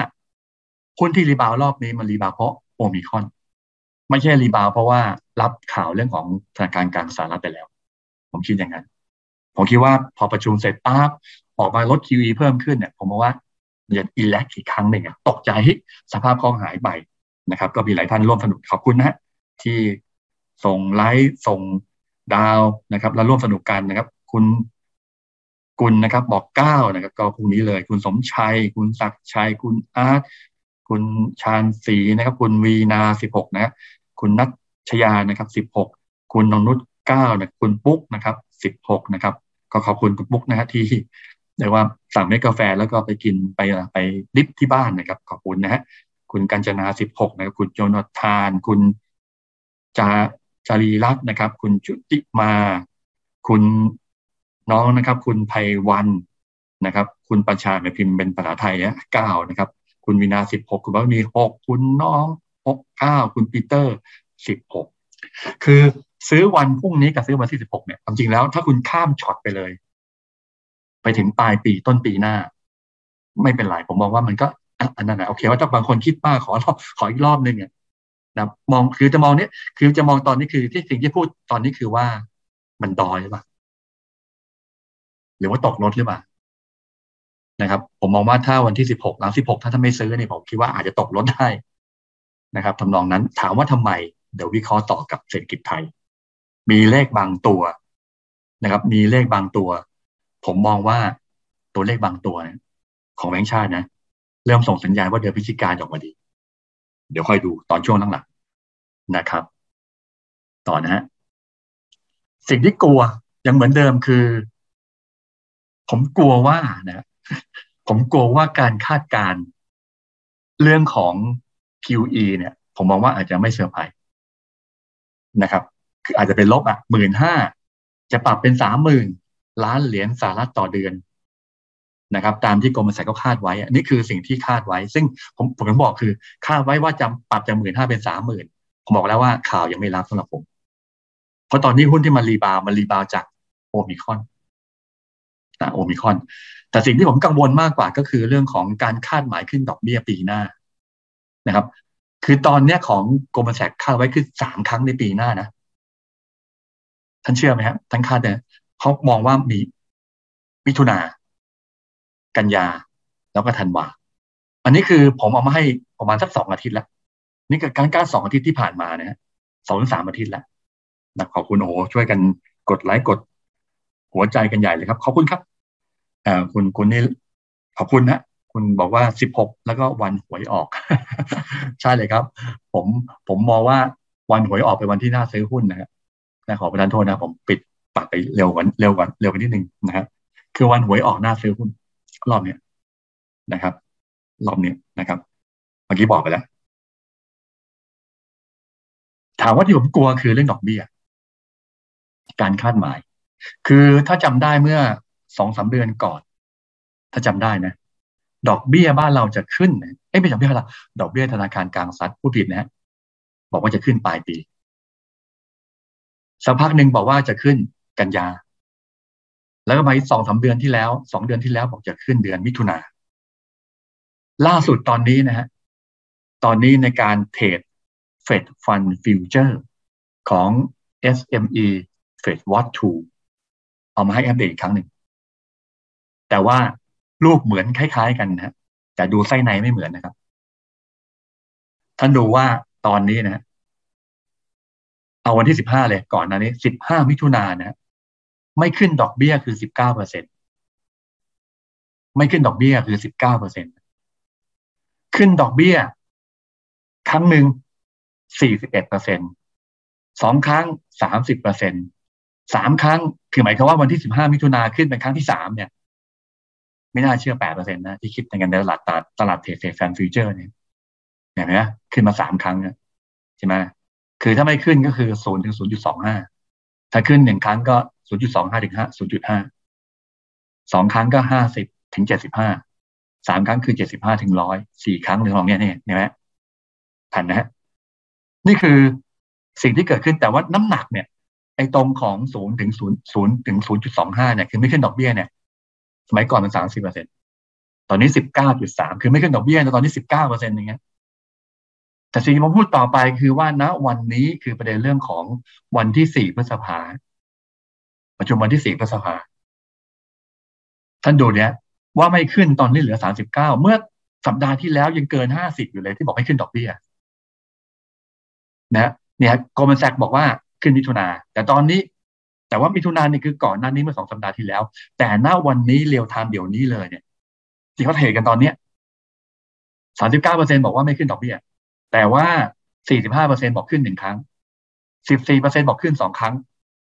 หุ้นที่รีบาวรอบนี้มันรีบาวเพราะโอไมครอนไม่ใช่รีบาวเพราะว่ารับข่าวเรื่องของธนาคารกลางสหรัฐไปแล้วผมคิดอย่างนั้นผมคิดว่าพอประชุมเสร็จปั๊บออกมาลด QE เพิ่มขึ้นเนี่ยผมมองว่าจะอีแลกอีกครั้งหนึ่งตกใจสภาพคล่องหายไปนะครับก็มีหลายท่านร่วมสนุกขอบคุณนะที่ส่งไลฟ์ส่งดาวนะครับแล้วร่วมสนุกกันนะครับคุณนะครับบอก9นะครับก็พรุ่งนี้เลยคุณสมชัยคุณศักดิ์ชัยคุณอาร์ตคุณชาญศรีนะครับคุณวีนา16นะครับคุณนัทชยานะครับ16คุณนงนุช9นะคุณปุ๊กนะครับ16นะครับก็ขอบคุณคุณปุ๊กนะฮะที่เรียกว่าสั่งเมกาแฟแล้วก็ไปกินไปดริปที่บ้านนะครับขอบคุณนะฮะคุณกัญจนา16นะครับคุณโจนาธานคุณจารีรัตน์นะครับคุณจุติมาคุณน้องนะครับคุณไพวันนะครับคุณประชาเนี่ยพิมพ์เป็นภาษาไทยนะ9นะครับคุณวินา16คุณบามี6คุณน้อง69คุณปีเตอร์16คือซื้อวันพรุ่งนี้กับซื้อวันที่16เนี่ยจริงๆแล้วถ้าคุณข้ามช็อตไปเลยไปถึงปลายปีต้นปีหน้าไม่เป็นไรผมมองว่ามันก็อันนั้นนะโอเคว่าถ้าบางคนคิดป้าขออีกรอบนึงเนี่ยนะมองคือจะมองเนี่ยคือจะมองตอนนี้คือที่สิ่งที่พูดตอนนี้คือว่ามันดอยใช่ป่ะ หรือว่าตกรถหรือเปล่านะครับผมมองว่าถ้าวันที่16 16ถ้าไม่ซื้อเนี่ยผมคิดว่าอาจจะตกรถได้นะครับทำนองนั้นถามว่าทำไมเดี๋ยววิเคราะห์ต่อกับเศรษฐกิจไทยมีเลขบางตัวนะครับมีเลขบางตัวผมมองว่าตัวเลขบางตัวของแบงก์ชาตินะเริ่มส่งสัญญาณว่าเดือนพฤศจิกายนออกมาดีเดี๋ยวค่อยดูตอนช่วงหลังๆนะครับต่อนะฮะสิ่งที่กลัวยังเหมือนเดิมคือผมกลัวว่านะผมกลัวว่าการคาดการณ์เรื่องของ QE เนี่ยผมมองว่าอาจจะไม่เซอร์ไพรส์นะครับคืออาจจะเป็นลบอ่ะ 15,000 จะปรับเป็น 30,000 ล้านเหรียญสหรัฐต่อเดือนนะครับตามที่Goldman Sachsก็คาดไว้อ่ะนี่คือสิ่งที่คาดไว้ซึ่งผมก็บอกคือคาดไว้ว่าจะปรับจาก 15,000 เป็น 30,000 ผมบอกแล้วว่าข่าวยังไม่รับสำหรับผมเพราะตอนนี้หุ้นที่มันรีบาวจากโอมิครอนแต่สิ่งที่ผมกังวลมากกว่าก็คือเรื่องของการคาดหมายขึ้นดอกเบี้ยปีหน้านะครับคือตอนนี้ของGoldman Sachsคาดไว้ขึ้น3ครั้งในปีหน้านะท่านเชื่อไหมครับท่านคาดเนี่ยเขามองว่ามีมิถุนากันยาแล้วก็ธันวาอันนี้คือผมเอามาให้ประมาณสัก2อาทิตย์แล้วนี่คือการก้าว2อาทิตย์ที่ผ่านมานะฮะ 2-3 อาทิตย์แล้วนะขอบคุณโอ้โหช่วยกันกดไลค์กดหัวใจกันใหญ่เลยครับขอบคุณครับคุณนี่ขอบคุณนะคุณบอกว่า16แล้วก็วันหวยออก ใช่เลยครับผมมองว่าวันหวยออกเป็นวันที่น่าซื้อหุ้นนะครับขอประทานโทษนะผมปิดปากไปเร็วกว่านิดนึงนะครับคือวันหวยออกน่าซื้อหุ้นรอบเนี้ยนะครับเมื่อกี้บอกไปแล้วถามว่าที่ผมกลัวคือเรื่องดอกเบี้ยการคาดหมายคือถ้าจำได้เมื่อ 2-3 เดือนก่อนถ้าจำได้นะดอกเบี้ยบ้านเราจะขึ้นไม่ใช่ดอกเบี้ยบ้านเราดอกเบี้ยธนาคารกลางสหรัฐพูดผิดนะฮะบอกว่าจะขึ้นปลายปีสักพักหนึ่งบอกว่าจะขึ้นกันยาแล้วก็ไป 2-3 เดือนที่แล้ว2เดือนที่แล้วบอกจะขึ้นเดือนมิถุนาล่าสุดตอนนี้นะฮะตอนนี้ในการเทรด Fed Fund Future ของ SME Fed Watch 2เอามาให้อัปเดตอีกครั้งหนึ่งแต่ว่ารูปเหมือนคล้ายๆกันนะแต่ดูไส้ในไม่เหมือนนะครับท่านดูว่าตอนนี้นะเอาวันที่15เลยก่อนหน้านี้15มิถุนายนนะไม่ขึ้นดอกเบี้ยคือ 19% ขึ้นดอกเบี้ยครั้งหนึ่ง 41% 2 ครั้ง 30%3 ครั้งคือหมายความว่าวันที่15มิถุนายนขึ้นเป็นครั้งที่3เนี่ยไม่น่าเชื่อ 8% นะที่คิดในกันในตลาดเทรดเฟดฟันฟิวเจอร์เนี่ยเห็นไหมขึ้นมา3ครั้งนะใช่ไหมคือถ้าไม่ขึ้นก็คือ 0-0.25 ถ้าขึ้น1ครั้งก็ 0.25-0.5 2 ครั้งก็ 50-75 3 ครั้งคือ 75-100 4 ครั้งถึง2เนี่ยเห็นไหมทันนะฮะนี่คือสิ่งที่เกิดขึ้นแต่ว่าน้ำหนักเนี่ยไอ้ตรงของ0ถึง 0.25 เนี่ยคือไม่ขึ้นดอกเบี้ยเนี่ยสมัยก่อนมัน 30% ตอนนี้ 19.3 คือไม่ขึ้นดอกเบี้ยตอนนี้ 19% อย่างเงี้ยแต่สิ่งที่ผมพูดต่อไปคือว่าณวันนี้คือประเด็นเรื่องของวันที่4พฤษภาคมประชุมวันที่4พฤษภาคมท่านดูเนี่ยว่าไม่ขึ้นตอนนี้เหลือ39เมื่อสัปดาห์ที่แล้วยังเกิน50อยู่เลยที่บอกให้ขึ้นดอกเบี้ยนะเนี่ยGoldman Sachsบอกว่าขึ้นมิถุนาแต่ตอนนี้แต่ว่ามิถุนาเนี่ยคือก่อนหน้านี้เมื่อ2สัปดาห์ที่แล้วแต่ณวันนี้เรียลไทม์เดี๋ยวนี้เลยเนี่ยที่เขาเทรดกันตอนเนี้ย 39% บอกว่าไม่ขึ้นดอกเบี้ยแต่ว่า 45% บอกขึ้น1ครั้ง 14% บอกขึ้น2ครั้ง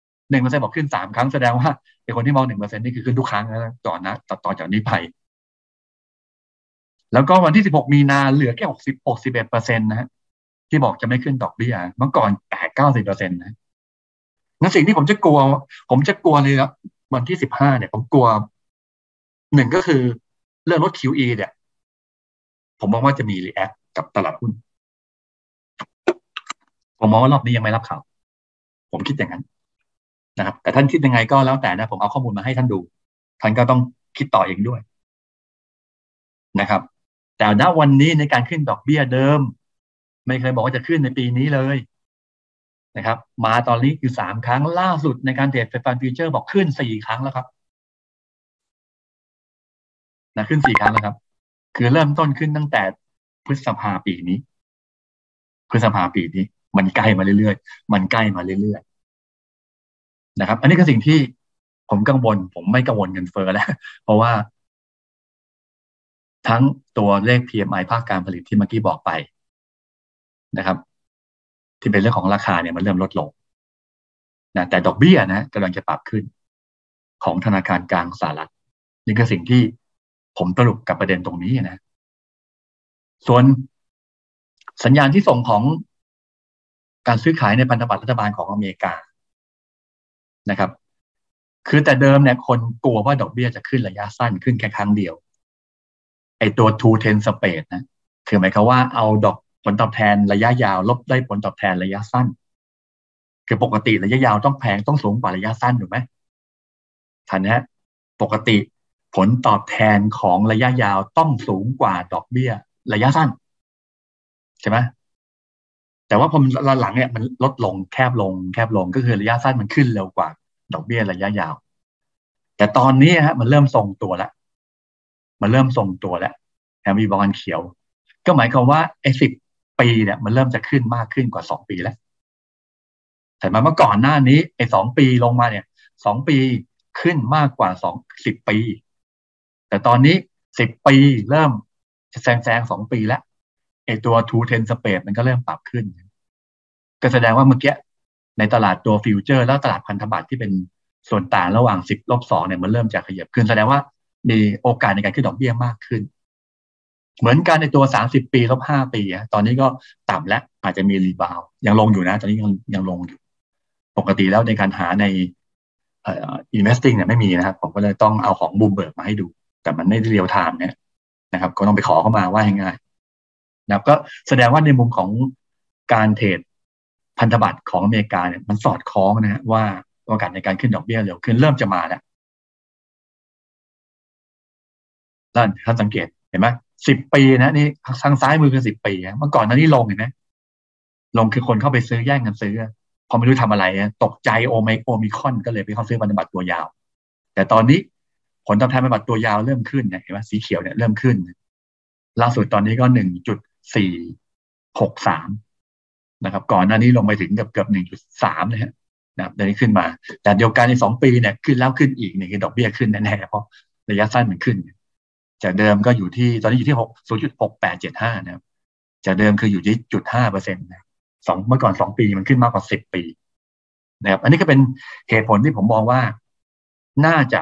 1% บอกขึ้น3ครั้งแสดงว่าไอ้คนที่มอง 1% นี่คือขึ้นทุกครั้งนะก่อนนะต่อจากนี้ไปแล้วก็วันที่16มีนาเหลือแค่61% นะฮะที่บอกจะไม่ขึ้นดอกเบี้ยเมื่อก่อน 8-90% นะงั้นสิ่งที่ผมจะกลัวเลยครับวันที่15เนี่ยผมกลัว1ก็คือเรื่องลด QE เนี่ยผมมองว่าจะมี react กับตลาดหุ้นผมมองว่ารอบนี้ยังไม่รับข่าวผมคิดอย่างนั้นนะครับแต่ท่านคิดยังไงก็แล้วแต่นะผมเอาข้อมูลมาให้ท่านดูท่านก็ต้องคิดต่อเองด้วยนะครับแต่ณวันนี้ในการขึ้นดอกเบี้ยเดิมไม่เคยบอกว่าจะขึ้นในปีนี้เลยนะครับมาตอนนี้คือ3ครั้งล่าสุดในการเทรดเฟดฟันฟิวเจอร์บอกขึ้น4ครั้งแล้วครับ นะขึ้น4ครั้งแล้วครับคือเริ่มต้นขึ้นตั้งแต่พฤษภาปีนี้มันใกล้มาเรื่อยๆนะครับอันนี้ก็สิ่งที่ผมกังวลผมไม่กังวลเงินเฟ้อแล้วเพราะว่าทั้งตัวเลข PMI ภาคการผลิตที่เมื่อกี้บอกไปนะครับที่เป็นเรื่องของราคาเนี่ยมันเริ่มลดลงนะแต่ดอกเบี้ยนะกำลังจะปรับขึ้นของธนาคารกลางสหรัฐนี่คือสิ่งที่ผมสรุปกับประเด็นตรงนี้นะส่วนสัญญาณที่ส่งของการซื้อขายในพันธบัตรรัฐบาลของอเมริกานะครับคือแต่เดิมเนี่ยคนกลัวว่าดอกเบี้ยจะขึ้นระยะสั้นขึ้นแค่ครั้งเดียวไอ้ตัว two ten spread นะคือหมายความว่าเอาดอกผลตอบแทนระยะยาวลบได้ผลตอบแทนระยะสั้นคือปกติระยะยาวต้องแพงต้องสูงกว่าระยะสั้นถูกไหมทันนะปกติผลตอบแทนของระยะยาวต้องสูงกว่าดอกเบี้ยระยะสั้นใช่ไหมแต่ว่าพอหลังเนี่ยมันลดลงแคบลงก็คือระยะสั้นมันขึ้นเร็วกว่าดอกเบี้ยระยะยาวแต่ตอนนี้ฮะมันเริ่มทรงตัวแล้วมีบอลเขียวก็หมายความว่าไอ้10ปีเนี่ยมันเริ่มจะขึ้นมากขึ้นกว่า2ปีแล้วแต่มาเมื่อก่อนหน้านี้ไอ้2ปีลงมาเนี่ย2ปีขึ้นมากกว่า10ปีแต่ตอนนี้10ปีเริ่มจะแซง2ปีแล้วไอ้ตัว two ten spread มันก็เริ่มปรับขึ้นก็แสดงว่าเมื่อกี้ในตลาดตัวฟิวเจอร์แล้วตลาดพันธบัตรที่เป็นส่วนต่างระหว่าง 10-2 เนี่ยมันเริ่มจะขยับขึ้นแสดงว่ามีโอกาสในการขึ้นดอกเบี้ยมากขึ้นเหมือนกันในตัว30ปี -5 ปีตอนนี้ก็ต่ำแล้วอาจจะมีรีบาวด์ยังลงอยู่นะตอนนี้ยังลงอยู่ปกติแล้วในการหาในinvesting เนี่ยไม่มีนะครับผมก็เลยต้องเอาของบูมเบิร์กมาให้ดูแต่มันไม่ได้เรียลไทม์เนี่ยนะครับก็ต้องไปขอเข้ามาว่าง่ายนะครับก็แสดงว่าในมุมของการเทรดพันธบัตรของอเมริกาเนี่ยมันสอดคล้องนะฮะว่าโอกาสในการขึ้นดอกเบี้ยเร็วขึ้นเริ่มจะมาแล้วนั่นถ้าสังเกตเห็นไหม10ปีนะนี่ทางซ้ายมือคือ10ปีเมื่อก่อนนั้นนี่ลงเห็นไหมลงคือคนเข้าไปซื้อแย่งกันซื้อพอไม่รู้ทำอะไรตกใจโอมิคอนก็เลยไปเข้าซื้อพันธบัตรตัวยาวแต่ตอนนี้ผลตอบแทนพันธบัตรตัวยาวเริ่มขึ้นเห็นไหมสีเขียวเนี่ยเริ่มขึ้นล่าสุดตอนนี้ก็ 1.463 นะครับก่อนหน้านี้ลงไปถึงเกือบ 1.3 นะฮะนะครับตอนนี้ขึ้นมาแต่เดียวกันใน2ปีเนี่ยขึ้นแล้วขึ้นอีกเนี่ยดอกเบี้ยขึ้นแน่ๆเพราะระยะสั้นมันขึ้นจากเดิมก็อยู่ที่ตอนนี้อยู่ที่ 0.6875 นะครับจากเดิมคืออยู่ที่ 0.5% นะเมื่อก่อน2ปีมันขึ้นมากกว่า10ปีนะครับอันนี้ก็เป็นเหตุผลที่ผมมองว่าน่าจะ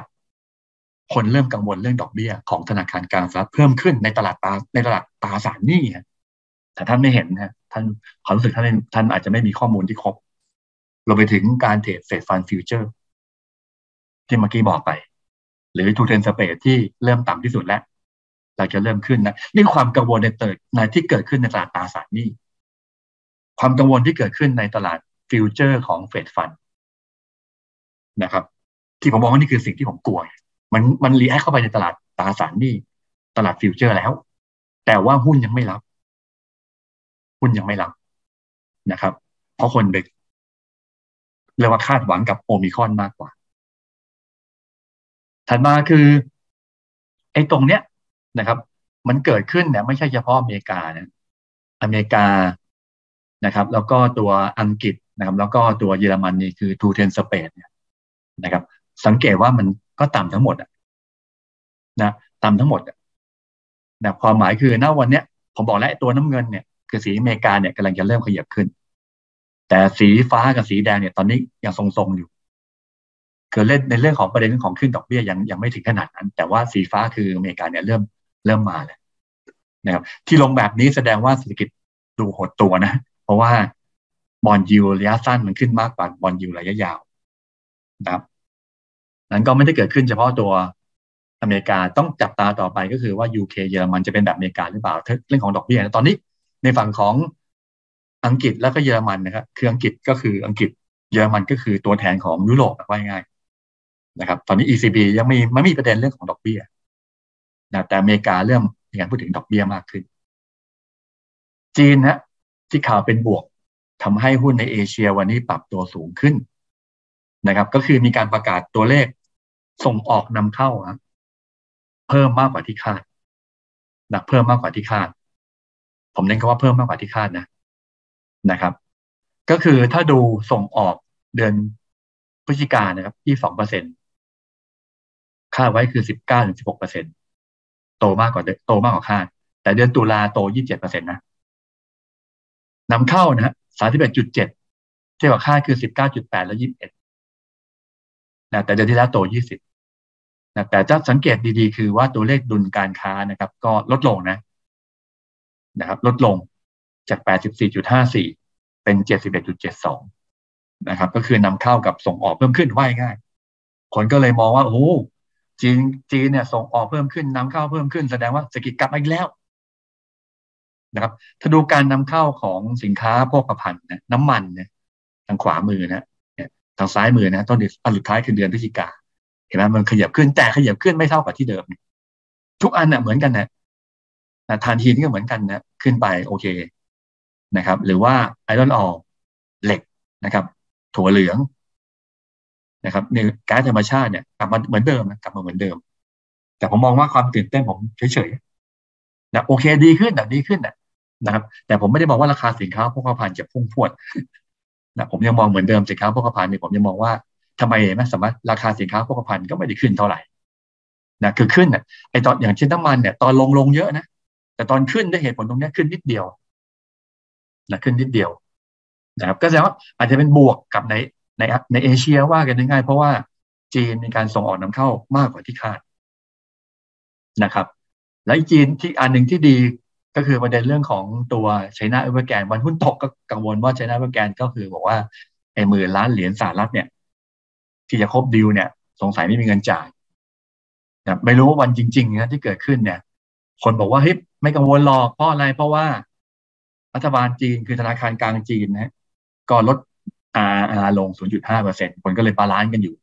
คนเริ่มกังวลเรื่องดอกเบี้ยของธนาคารกลางสหรัฐเพิ่มขึ้นในตลาดตราสารหนี้แต่ท่านไม่เห็นนะท่านความรู้สึกท่านอาจจะไม่มีข้อมูลที่ครบรวมไปถึงการเทรดเฟดฟันฟิวเจอร์ที่เมื่อกี้บอกไปหรือทูเทนสเปดที่เริ่มต่ำที่สุดแล้วเราจะเริ่มขึ้นนะนี่ความกังวลในที่เกิดขึ้นในตลาดตราสารหนี้ความกังวลที่เกิดขึ้นในตลาดฟิวเจอร์ของเฟดฟันนะครับที่ผมมองว่านี่คือสิ่งที่ผมกลัวมันรีแอคเข้าไปในตลาดตราสารหนี้ตลาดฟิวเจอร์แล้วแต่ว่าหุ้นยังไม่รับนะครับเพราะคนเรียกว่าคาดหวังกับโอมิครอนมากกว่าถัดมาคือไอ้ตรงเนี้ยนะครับมันเกิดขึ้นเนี่ยไม่ใช่เฉพาะอเมริกานะอเมริกานะครับแล้วก็ตัวอังกฤษนะครับแล้วก็ตัวเยอรมนีคือทูเทนสเปนเนี่ยนะครับสังเกตว่ามันก็ต่ำทั้งหมดนะต่ำทั้งหมดนะความหมายคือณวันนี้ผมบอกแล้วตัวน้ำเงินเนี่ยคือสีอเมริกาเนี่ยกำลังจะเริ่มขยับขึ้นแต่สีฟ้ากับสีแดงเนี่ยตอนนี้ยังทรงๆอยู่คือเล่นในเรื่องของประเด็นของขึ้นดอกเบี้ยยังไม่ถึงขนาดนั้นแต่ว่าสีฟ้าคืออเมริกาเนี่ยเริ่มมาแล้วนะครับที่ลงแบบนี้แสดงว่าเศรษฐกิจดูหดตัวนะเพราะว่าบอนด์ยิลด์ระยะสั้นมันขึ้นมากกว่าบอนด์ยิลด์ระยะยาวนะครับนั้นก็ไม่ได้เกิดขึ้นเฉพาะตัวอเมริกาต้องจับตาต่อไปก็คือว่า UK เยอรมันจะเป็นแบบอเมริกาหรือเปล่าเรื่องของดอกเบี้ยตอนนี้ในฝั่งของอังกฤษแล้วก็เยอรมันนะครับคืออังกฤษก็คืออังกฤษเยอรมันก็คือตัวแทนของยุโรปว่าง่ายๆนะครับตอนนี้ ECB ยังไม่มีประเด็นเรื่องของดอกเบี้ยนะแต่อเมริกาเริ่มมีการพูดถึงดอกเบี้ยมากขึ้นจีนฮะที่ข่าวเป็นบวกทำให้หุ้นในเอเชียวันนี้ปรับตัวสูงขึ้นนะครับก็คือมีการประกาศตัวเลขส่งออกนำเข้า เพิ่มมากกว่าที่คาดนะเพิ่มมากกว่าที่คาดผมเน้นคำว่าเพิ่มมากกว่าที่คาดนะครับก็คือถ้าดูส่งออกเดือนพฤศจิกายนนะครับ 22% คาดไว้คือ 19-16% โตมากกว่าคาดแต่เดือนตุลาโต 27% นะนำเข้านะฮะ 31.7 เทียบกับคาดคือ 19.8 และ 21นะแต่เดือนที่แล้วโต 20นะแต่จะสังเกตดีๆคือว่าตัวเลขดุลการค้านะครับก็ลดลงนะครับลดลงจาก 84.54 เป็น 71.72 นะครับก็คือนำเข้ากับส่งออกเพิ่มขึ้นว่ายง่ายคนก็เลยมองว่าโอ้จีนเนี่ยส่งออกเพิ่มขึ้นนำเข้าเพิ่มขึ้นแสดงว่าเศรษฐกิจกลับมาอีกแล้วนะครับถ้าดูการนำเข้าของสินค้าโภคภัณฑ์นะน้ำมันเนี่ยทางขวามือนะทางซ้ายมือนะต้นเดือนสุดท้ายคือเดือนพฤศจิกาเห็นไหมมันขยับขึ้นแต่ขยับขึ้นไม่เท่ากับที่เดิมทุกอันเนี่ยเหมือนกันนะทานหินก็เหมือนกันนะขึ้นไปโอเคนะครับหรือว่าไอรอนออร์เหล็กนะครับถั่วเหลืองนะครับในก๊าซธรรมชาติเนี่ยกลับมาเหมือนเดิมนะกลับมาเหมือนเดิมแต่ผมมองว่าความตื่นเต้นผมเฉยๆนะโอเคดีขึ้นนะดีขึ้นนะครับแต่ผมไม่ได้บอกว่าราคาสินค้าโภคภัณฑ์จะพุ่งพรวดนะผมยังมองเหมือนเดิมสินค้าโภคภัณฑ์เนี่ยผมยังมองว่าทำไมนะสามารถราคาสินค้าโภคภัณฑ์ก็ไม่ได้ขึ้นเท่าไหร่นะคือขึ้นนะไอตอนอย่างเช่นน้ำมันเนี่ยตอนลงเยอะนะแต่ตอนขึ้นด้วยเหตุผลตรงนี้ขึ้นนิดเดียวนะขึ้นนิดเดียวนะครับก็แสดงว่าอาจจะเป็นบวกกับในเอเชียว่ากันง่ายๆเพราะว่าจีนมีการส่งออกนำเข้ามากกว่าที่คาดนะครับและจีนที่อันหนึ่งที่ดีก็คือประเด็นเรื่องของตัว China Evergrande วันหุ้นตกก็กังวลว่า China Evergrande ก็คือบอกว่าไอ้10,000 ล้านเหรียญสหรัฐเนี่ยที่จะครบดีลเนี่ยสงสัยไม่มีเงินจ่ายนะไม่รู้ว่าวันจริงๆนะที่เกิดขึ้นเนี่ยคนบอกว่าเฮ้ยไม่กังวลหรอกเพราะอะไรเพราะว่ารัฐบาลจีนคือธนาคารกลางจีนนะก็ลดRR ลง 0.5% คนก็เลยบาลานซ์กันอยู่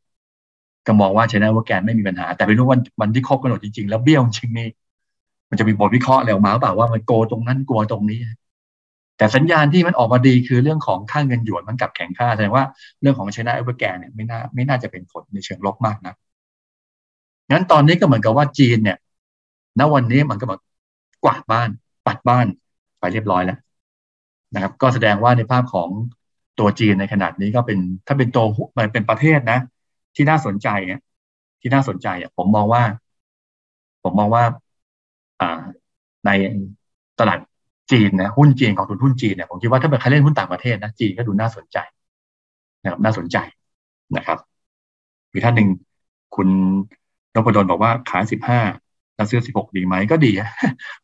ก็มองว่า China Evergrande ไม่มีปัญหาแต่ไม่รู้วันที่ครบกำหนดจริงๆแล้วเบี้ยวจริงนี่มันจะมีบทวิเคราะห์อะไรออกมาเปล่าว่ามันโกตรงนั้นกลัวตรงนี้แต่สัญญาณที่มันออกมาดีคือเรื่องของค่าเงินหยวนมันกลับแข็งค่าแสดงว่าเรื่องของ China Evergrande เนี่ยไม่น่าจะเป็นผลในเชิงลบมากนักงั้นตอนนี้ก็เหมือนกับว่าจีนเนี่ยณวันนี้มันก็แบบกวาดบ้านปัดบ้านไปเรียบร้อยแล้วนะครับก็แสดงว่าในภาพของตัวจีนในขนาดนี้ก็เป็นถ้าเป็นตัวมันเป็นประเทศนะที่น่าสนใจเนี่ยที่น่าสนใจอ่ะผมมองว่าในตลาดจีนนะหุ้นจีนของหุ้นจีนเนี่ยผมคิดว่าถ้าเป็นใครเล่นหุ้นต่างประเทศนะจีนก็ดูน่าสนใจนะครับน่าสนใจนะครับมีท่านหนึ่งคุณนพดลบอกว่าขาย15แล้วซื้อ16ดีไหมก็ดี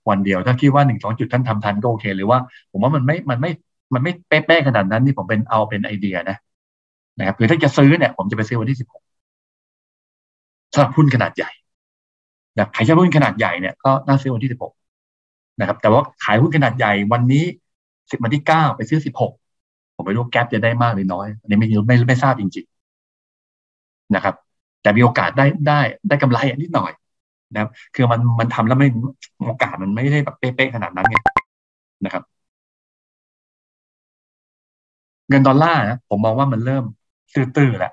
วันเดียวถ้าคิดว่า 1-2 จุดท่านทำทันก็โอเคหรือว่าผมว่ามันไม่เป๊ะๆขนาดนั้นนี่ผมเป็นเอาเป็นไอเดียนะครับคือถ้าจะซื้อเนี่ยผมจะไปซื้อวันที่16สำหรับหุ้นขนาดใหญ่นะขายหุ้นขนาดใหญ่เนี่ยก็น่าซื้อวันที่16นะครับแต่ว่าขายหุ้นขนาดใหญ่วันนี้วันที่9ไปซื้อ16ผมไม่รู้แก๊ปจะได้มากหรือน้อยอันนี้ไม่ทราบจริงๆนะครับแต่มีโอกาสได้กำไรนิดหน่อยนะครับคือมันทำแล้วไม่โอกาสมันไม่ได้แบบเป๊ะๆขนาดนั้นไงนะครับเงินดอลลาร์นะผมมองว่ามันเริ่มตื้อๆแหละ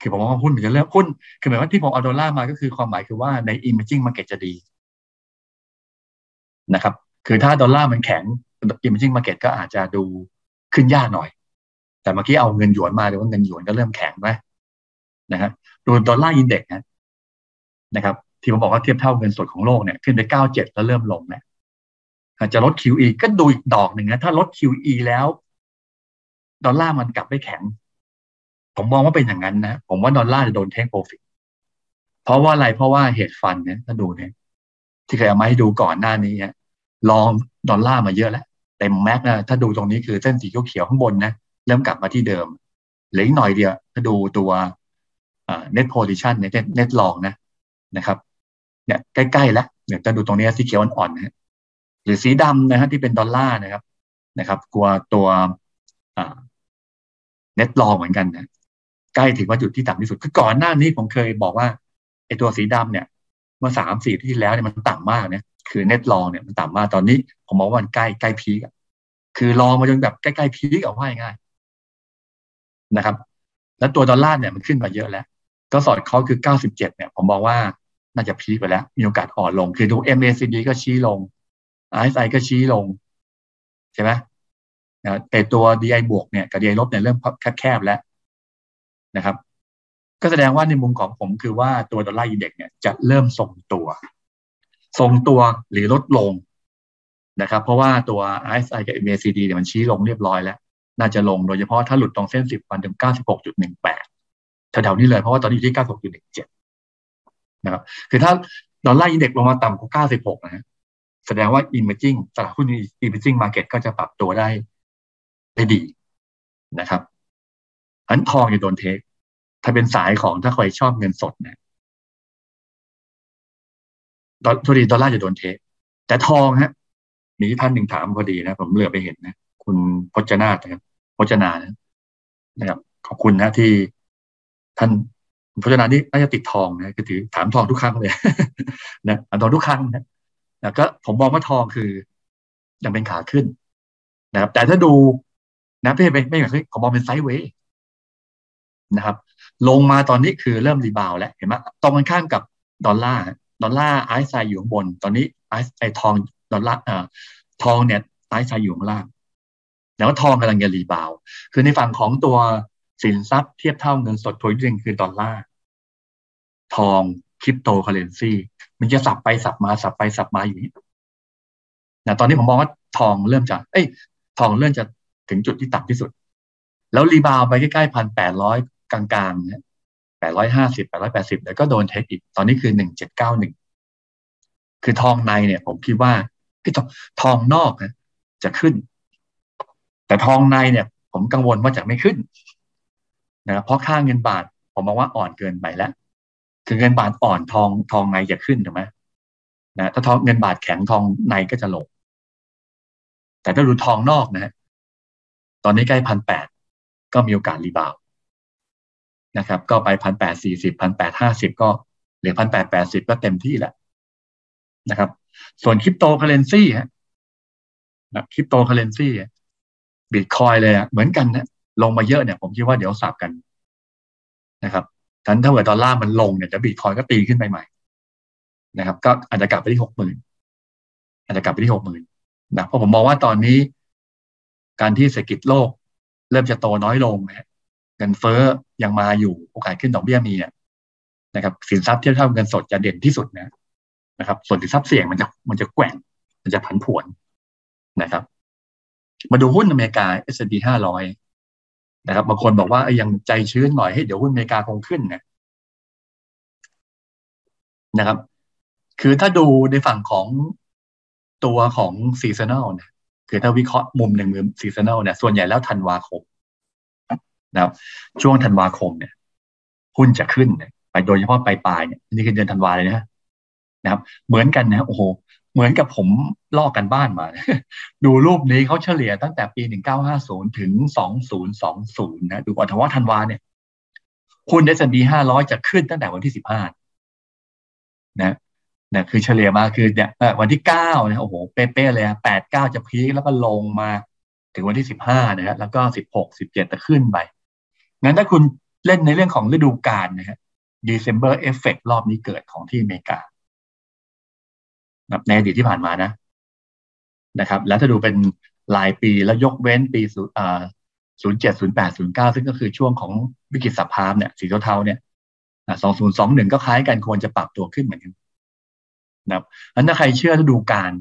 คือผมมองว่าหุ้นมันจะเริ่มหุ้นคือหมายว่าที่ผมเอาดอลลาร์มาก็คือความหมายคือว่าใน Emerging Market จะดีนะครับคือถ้าดอลลาร์มันแข็ง Emerging Market ก็อาจจะดูขึ้นยากหน่อยแต่เมื่อกี้เอาเงินหยวนมาดูว่าเงินหยวนก็เริ่มแข็งไหมนะฮะดูดอลลาร์อินเด็กซ์นะครับที่ผมบอกว่าเทียบเท่าเงินสดของโลกเนี่ยขึ้นไป 97 แล้วเริ่มลงนะอาจจะลด QE ก็ดูอีกดอกหนึ่งนะถ้าลด QE แล้วดอลลาร์มันกลับไม่แข็งผมมองว่าเป็นอย่างนั้นนะผมว่าดอลลาร์จะโดนเทคโปรฟิตเพราะว่าอะไรเพราะว่าเฮดฟันเนี่ยถ้าดูเนี่ยที่เคยเอามาให้ดูก่อนหน้านี้ฮะลองดอลลาร์มาเยอะแล้วเต็มแม็กนะถ้าดูตรงนี้คือเส้นสีเขียวข้างบนนะเริ่มกลับมาที่เดิมเหลืออีกหน่อยเดียวถ้าดูตัวnet position เนี่ย net long นะครับเนี่ยใกล้ๆแล้วเดี๋ยวจะดูตรงนี้สีเขียวอ่อนๆนะหรือสีดำนะฮะที่เป็นดอลลาร์นะครับกลัวตัวเน็ตลองเหมือนกันนะใกล้ถึงว่าจุดที่ต่ำที่สุดคือก่อนหน้านี้ผมเคยบอกว่าไอ้ตัวสีดำเนี่ยเมื่อ 3-4 ที่แล้วเนี่ยมันต่ำมากเนี่ยคือเน็ตลองเนี่ยมันต่ำมากตอนนี้ผมมองว่ามันใกล้พีคคือลองมาจนแบบใกล้ๆพีคเอาไว้ง่ายนะครับแล้วตัวดอลลาร์เนี่ยมันขึ้นมาเยอะแล้วก็สอดคล้องคือ97เนี่ยผมบอกว่า น่าจะพีคไปแล้วมีโอกาสอ่อนลงคือดู MACD ก็ชี้ลง RSI ก็ชี้ลงใช่ไหมแต่ตัว DI บวกเนี่ยกับ DI ลบเนี่ยเริ่มแคบๆแล้วนะครับก็แสดงว่าในมุมของผมคือว่าตัวดอลลาร์อินเด็กซ์เนี่ยจะเริ่มทรงตัวหรือลดลงนะครับเพราะว่าตัว RSI กับ MACD เนี่ยมันชี้ลงเรียบร้อยแล้วน่าจะลงโดยเฉพาะถ้าหลุดตรงเส้น10วันถึง 96.18 แถวๆนี้เลยเพราะว่าตอนนี้อยู่ที่ 96.17 นะครับคือถ้าดอลลาร์อินเด็กซ์ลงมาต่ำกว่า 96 นะฮะแสดงว่า Emerging ตลาดหุ้น Emerging Market ก็จะปรับตัวได้ดีนะครับอันทองอยู่โดนเทคถ้าเป็นสายของถ้าใครชอบเงินสดเนี่ยดอลลาร์จะโดนเทคแต่ทองฮะมีท่านหนึ่งถามพอดีนะผมเหลือไปเห็นนะคุณพจนานะครับพจนานะครับขอบคุณนะที่ท่านพจนานี่น่าจะติดทองนะคือถือถามทองทุกครั้งเลยนะถามทองทุกครั้งนะก็ผมมองว่าทองคือยังเป็นขาขึ้นนะครับแต่ถ้าดูนะไม่เหมือนผมมองเป็นไซด์เวย์นะครับลงมาตอนนี้คือเริ่มรีบาวแล้วเห็นไหมตรงกันข้ามกับดอลลาร์ไอซ์ไซด์อยู่ข้างบนตอนนี้ไอซ์ไซด์ทองดอลลาร์ทองเนี่ยไอซ์ไซด์อยู่ข้างล่างแล้วทองกำลังจะรีบาวคือในฝั่งของตัวสินทรัพย์เทียบเท่าเงินสดตัวจริงคือดอลลาร์ทองคริปโตเคอเรนซีมันจะสับไปสับมาอยู่นี่นะตอนนี้ผมมองว่าทองเริ่มจะถึงจุดที่ต่ำที่สุดแล้วรีบาวไปใกล้ๆ 1,800 กลางๆเนี่ย850 880แล้วก็โดนเทคอีกตอนนี้คือ1791คือทองในเนี่ยผมคิดว่าทองนอกนะจะขึ้นแต่ทองในเนี่ยผมกังวลว่าจะไม่ขึ้นนะเพราะค่าเงินบาทผมมองว่าอ่อนเกินไปแล้วคือเงินบาทอ่อนทองในจะขึ้นถูกไหมนะถ้าทองเงินบาทแข็งทองในก็จะลงแต่ถ้าดูทองนอกนะตอนนี้ใกล้ 1,800 ก็มีโอกาสรีบาวนะครับก็ไป 1,840 1,850 ก็หรือ 1,880 ก็เต็มที่แล้วนะครับส่วนคริปโตเคอเรนซีฮะนะคริปโตเคอเรนซีบิตคอยเลยเหมือนกันนะลงมาเยอะเนี่ยผมคิดว่าเดี๋ยวสับกันนะครับถ้าเกิดดอลลาร์มันลงเนี่ยจะบิตคอยก็ตีขึ้นไปใหม่นะครับก็อาจจะกลับไปที่ 60,000 นะเพราะผมมองว่าตอนนี้การที่เศรษฐกิจโลกเริ่มจะโตน้อยลงนะเงินเฟ้อยังมาอยู่โอกาสขึ้นดอกเบี้ยมีนะครับสินทรัพย์เทียบเท่าเงินสดจะเด่นที่สุดนะครับส่วนสินทรัพย์เสี่ยงมันจะแกว่งมันจะผันผวนนะครับมาดูหุ้นอเมริกา S&P 500 นะครับบางคนบอกว่ายังใจชื้นหน่อยให้เดี๋ยวหุ้นอเมริกาคงขึ้นนะครับคือถ้าดูในฝั่งของตัวของ Seasonal นะคือถ้าวิเคราะห์มุมหนึ่งSeasonal เนี่ยส่วนใหญ่แล้วธันวาคมนะครับช่วงธันวาคมเนี่ยหุ้นจะขึ้นไปโดยเฉพาะปลายๆเนี่ยนี่คือเดือนธันวาเลยนะครับเหมือนกันนะโอ้โหเหมือนกับผมลอกกันบ้านมาดูรูปนี้เขาเฉลี่ยตั้งแต่ปี1950ถึง2020นะดูอัตราธันวาเนี่ยหุ้น S&P 500จะขึ้นตั้งแต่วันที่15นะคือเฉลี่ยมาคือเนี่ยวันที่9นะโอ้โหเป๊ะๆเลย8 9จะพีคแล้วก็ลงมาถึงวันที่15นะฮะแล้วก็16 17จะขึ้นไปงั้นถ้าคุณเล่นในเรื่องของฤดูกาลนะฮะ December Effect รอบนี้เกิดของที่อเมริกาในอดีตที่ผ่านมานะครับแล้วถ้าดูเป็นรายปีแล้วยกเว้นปี07 08 09ซึ่งก็คือช่วงของวิกฤตซับไพรม์เนี่ยสีเทาๆเนี่ย2021ก็คล้ายกันควรจะปรับตัวขึ้นเหมือนกันนะครับงั้นถ้าใครเชื่อฤดูกาล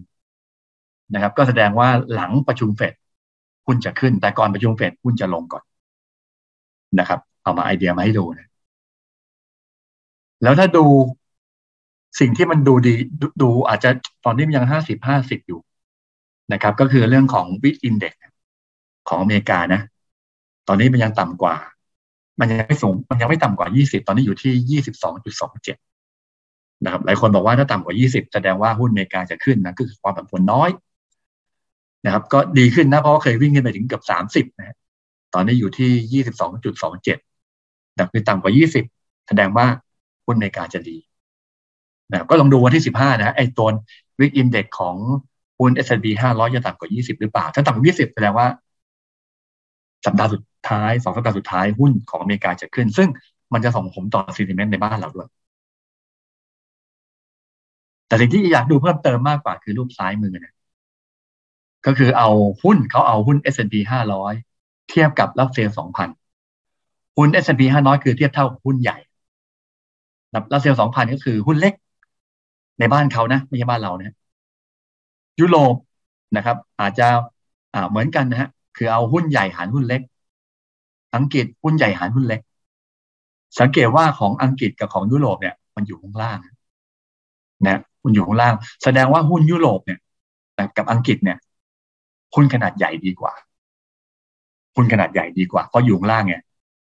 นะครับก็แสดงว่าหลังประชุมเฟดหุ้นจะขึ้นแต่ก่อนประชุมเฟดหุ้นจะลงก่อนนะครับเอามาไอเดียมาให้ดูนะแล้วถ้าดูสิ่งที่มันดูดีดูอาจจะตอนนี้มันยัง50-50อยู่นะครับก็คือเรื่องของVIX Indexของอเมริกานะตอนนี้มันยังต่ำกว่ามันยังไม่สูงมันยังไม่ต่ำกว่า20ตอนนี้อยู่ที่ 22.27 นะครับหลายคนบอกว่าถ้าต่ำกว่า20แสดงว่าหุ้นอเมริกาจะขึ้นนะก็คือความผันผวนน้อยนะครับก็ดีขึ้นนะเพราะว่าเคยวิ่งขึ้นไปถึงเกือบ30นะตอนนี้อยู่ที่ 22.27 นะคือต่ำกว่า20แสดงว่าหุ้นอเมริกาจะดีนะก็ลองดูวันที่15นะไอ้ตัว VIX Index ของหุ้น S&P 500 จะต่ำกว่า20หรือเปล่าถ้าต่ำกว่า20แสดงว่าสัปดาห์สุดท้าย2สัปดาห์สุดท้ายหุ้นของอเมริกาจะขึ้นซึ่งมันจะส่งผลต่อ sentiment ในบ้านเราด้วย แต่สิ่งที่อยากดูเพิ่มเติมมากกว่าคือรูปซ้ายมือเนี่ยก็คือเอาหุ้นเขาเอาหุ้น S&P 500 เทียบกับรับเซลล์ 2,000 หุ้น S&P 500คือเทียบเท่าหุ้นใหญ่รับเซลล์ 2,000 ก็คือหุ้นเล็กในบ้านเขานะไม่ใช่บ้านเรานะยุโรปนะครับอาจจะเหมือนกันนะฮะคือเอาหุ้นใหญ่หารหุ้นเล็กอังกฤษหุ้นใหญ่หารหุ้นเล็กสังเกตว่าของอังกฤษกับของยุโรปเนี่ยมันอยู่ข้างล่างนะมันอยู่ข้างล่างแสดงว่าหุ้นยุโรปเนี่ยกับอังกฤษเนี่ยหุ้นขนาดใหญ่ดีกว่าหุ้นขนาดใหญ่ดีกว่าเพราะอยู่ข้างล่างไง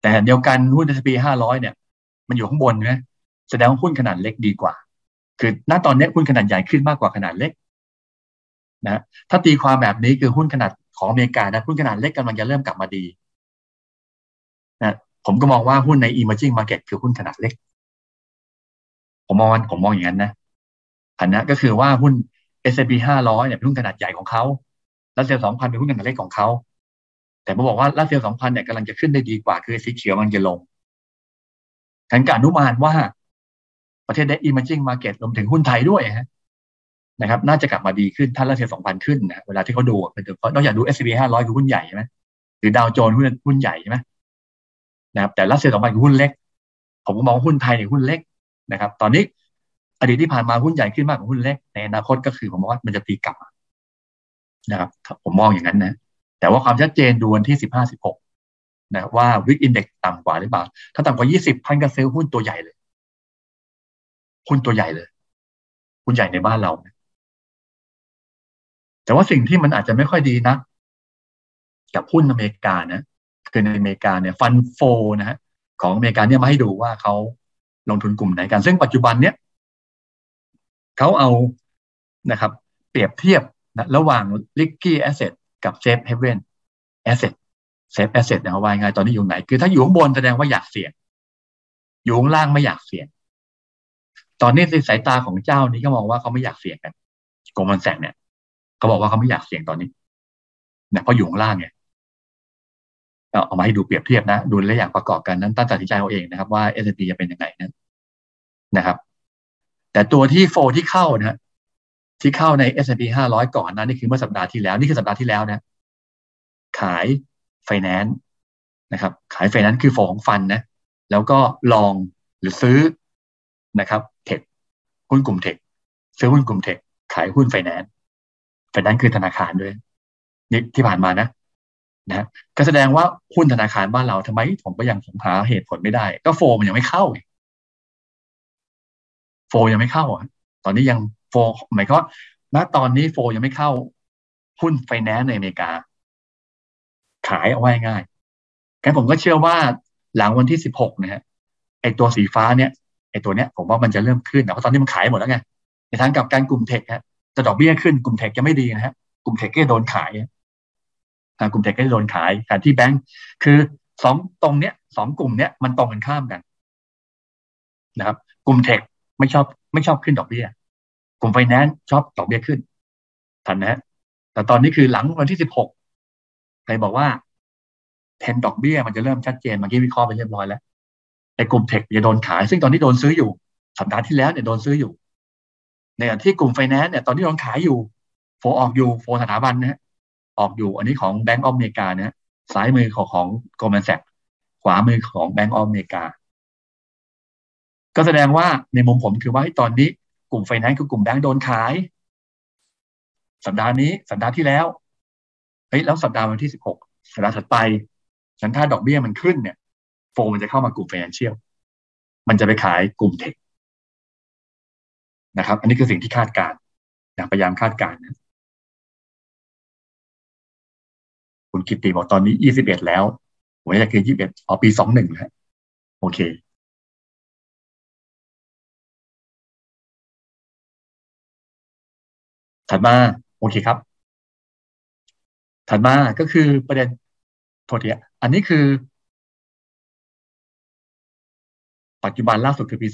แต่เดียวกันหุ้น S&P 500เนี่ยมันอยู่ข้างบนนะแสดงว่าหุ้นขนาดเล็กดีกว่าคือณตอนนี้หุ้นขนาดใหญ่ขึ้นมากกว่าขนาดเล็กนะถ้าตีความแบบนี้คือหุ้นขนาดของอเมริกานะหุ้นขนาดเล็กกำลังจะเริ่มกลับมาดีนะผมก็มองว่าหุ้นใน Emerging Market คือหุ้นขนาดเล็กผมมองอย่างนั้นนะอันนั้นก็คือว่าหุ้น S&P 500เนี่ยเป็นหุ้นขนาดใหญ่ของเขารัสเซล 2,000 เป็นหุ้นขนาดเล็กของเขาแต่ผมบอกว่ารัสเซล 2,000 เนี่ยกำลังจะขึ้นได้ดีกว่าคือสีเขียวมันจะลงฉันก็อนุมานว่าประเทศใน Emerging Market รวมถึงหุ้นไทยด้วยนะครับน่าจะกลับมาดีขึ้นถ้ารัสเซล 2,000 ขึ้นนะเวลาที่เขาดูนอกจากดู S&P 500 คือหุ้นใหญ่ใช่ไหมหรือดาวโจนส์หุ้นใหญ่ใช่ไหมนะครับแต่รัสเซล 2,000 คือหุ้นเล็กผมมองหุ้นไทยเนี่ยหุ้นเล็กนะครับตอนนี้อดีตที่ผ่านมาหุ้นใหญ่ขึ้นมากกว่าหุ้นเล็กในอนาคตก็คือผมว่ามันจะตีกลับนะครับผมมองอย่างนั้นนะแต่ว่าความชัดเจนดูวันที่ 15-16 นะว่า VIX Index ต่ำกว่าหรือเปล่าถ้าต่ำกว่า20ท่านก็ซื้อหุ้นตัวใหญ่เลยหุ้นใหญ่ในบ้านเรานะแต่ว่าสิ่งที่มันอาจจะไม่ค่อยดีนะกับหุ้นอเมริกานะคือในอเมริกาเนี่ยฟันโฟนะฮะของอเมริกาเนี่ยมาให้ดูว่าเขาลงทุนกลุ่มไหนกันซึ่งปัจจุบันเนี้ยเขาเอานะครับเปรียบเทียบนะระหว่าง Risky Asset กับ Safe Haven Asset Safe Asset นะว่าไงตอนนี้อยู่ไหนคือถ้าอยู่ข้างบนแสดงว่าอยากเสี่ยงอยู่ข้างล่างไม่อยากเสี่ยงตอนนี้ในสายตาของเจ้านี้ก็มองว่าเขาไม่อยากเสี่ยงกัน Goldman Sachs เนี่ยเขาบอกว่าเขาไม่อยากเสี่ยงตอนนี้นะเพราะอยู่ข้างล่างไงเอามาให้ดูเปรียบเทียบนะดูและอย่างประกอบกันนั้นตั้งตัดสินใจเอาเองนะครับว่า S&P จะเป็นยังไงนะครับแต่ตัวที่โฟที่เข้านะที่เข้าใน S&P 500 ก่อนนะนี่คือเมื่อสัปดาห์ที่แล้วนี่คือสัปดาห์ที่แล้วนะขายไฟแนนซ์นะครับขายไฟแนนซ์คือโฟของฟันนะแล้วก็ลองหรือซื้อนะครับเทคหุ้นกลุ่มเทคซื้อหุ้นกลุ่มเทคขายหุ้นไฟแนนซ์คือธนาคารด้วยนี่ที่ผ่านมานะก็แสดงว่าหุ้นธนาคารบ้านเราทำไมผมก็ยังหาเหตุผลไม่ได้ก็โฟมันยังไม่เข้าตอนนี้ยังโฟหมายความว่าณตอนนี้โฟยังไม่เข้าหุ้นไฟแนนซ์ในอเมริกาขายเอาไว้ง่ายงั้นผมก็เชื่อว่าหลังวันที่16นะฮะไอตัวสีฟ้าเนี่ยไอตัวเนี้ยผมว่ามันจะเริ่มขึ้นนะเพราะตอนนี้มันขายหมดแล้วไงในทางกับการกลุ่มเทคฮะจะดอกเบี้ยขึ้นกลุ่มเทคจะไม่ดีนะฮะกลุ่มเทคก็โดนขายกลุ่มเทคก็โดนขายขณะที่แบงก์คือ2ตรงเนี้ย2กลุ่มเนี้ยมันตรงกันข้ามกันนะครับกลุ่มเทคไม่ชอบขึ้นดอกเบี้ยกลุ่มไฟแนนซ์ชอบดอกเบี้ยขึ้นทันนะฮะแต่ตอนนี้คือหลังวันที่16ใครบอกว่าเทรนดอกเบี้ยมันจะเริ่มชัดเจนเมื่อกี้วิเคราะห์ไปเรียบร้อยแล้วไอ้กลุ่มเทคจะโดนขายซึ่งตอนนี้โดนซื้ออยู่สัปดาห์ที่แล้วเนี่ยโดนซื้ออยู่ในขณะที่กลุ่มไฟแนนซ์เนี่ยตอนนี้โดนขายอยู่โฟออกอยู่โฟสถาบันนะฮะออกอยู่อันนี้ของ Bank of America นะซ้ายมือของ Goldman Sachs ขวามือของ Bank of America ก็แสดงว่าในมุมผมคือว่าตอนนี้กลุ่มไฟแนนซ์คือกลุ่มแบงก์โดนขายสัปดาห์นี้สัปดาห์ที่แล้วแล้วสัปดาห์วันที่16สัปดาห์ถัดไปฉันถ้าดอกเบี้ยมันขึ้นเนี่ยโฟมันจะเข้ามากลุ่ม Financial มันจะไปขายกลุ่มเทคนะครับอันนี้คือสิ่งที่คาดการณ์พยายามคาดการณ์นะคุณกิตติบอกตอนนี้21แล้วผมอยากคือ21อ๋อปี21นะฮะโอเคถัดมาโอเคครับถัดมาก็คือประเด็นโทษทีอันนี้คือปัจจุบันล่าสุดคือปี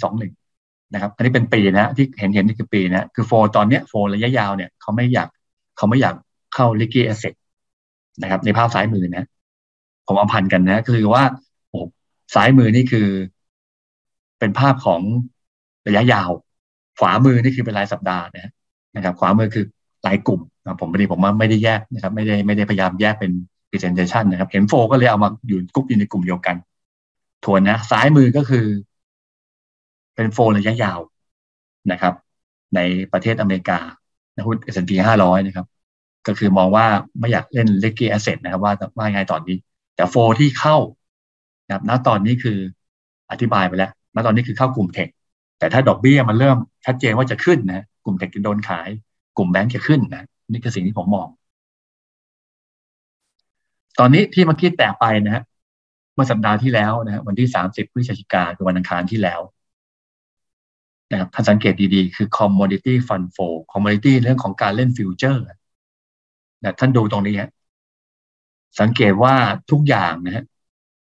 21นะครับอันนี้เป็นปีนะที่เห็นนี่คือปีนะคือโฟตอนเนี้ยโฟระยะยาวเนี่ยเขาไม่อยากเข้า Risky Asset นะครับในภาพซ้ายมือนะผมเอาพันกันนะคือว่าโอ้ซ้ายมือนี่คือเป็นภาพของระยะยาว ขวามือนี่คือเป็นรายสัปดาห์นะครับขวามือคือรายกลุ่มนะผมพอดีผมว่าไม่ได้แยกนะครับไม่ได้พยายามแยกเป็น presentation นะครับเห็นโฟก็เลยเอามาอยู่กลุ่มในกลุ่มเดียวกันทวนนะซ้ายมือก็คือเป็นโฟระยะยาวนะครับในประเทศอเมริกาหุ้น S&P 500นะครับก็คือมองว่าไม่อยากเล่น legacy asset นะครับว่ายังไงตอนนี้แต่โฟที่เข้านะครับณตอนนี้คืออธิบายไปแล้วณตอนนี้คือเข้ากลุ่มเทคแต่ถ้าดอกเบี้ยมันเริ่มชัดเจนว่าจะขึ้นนะกลุ่มเทคจะโดนขายกลุ่มแบงก์จะขึ้นนะนี่คือสิ่งที่ผมมองตอนนี้ที่เมื่อกี้แตกไปนะฮะเมื่อสัปดาห์ที่แล้วนะฮะวันที่30พฤศจิกายนคือวันอังคารที่แล้วนะครับถ้าสังเกตดีๆคือ commodity fund flow commodity เรื่องของการเล่นฟิวเจอร์นะท่านดูตรงนี้ฮะสังเกตว่าทุกอย่างนะฮะ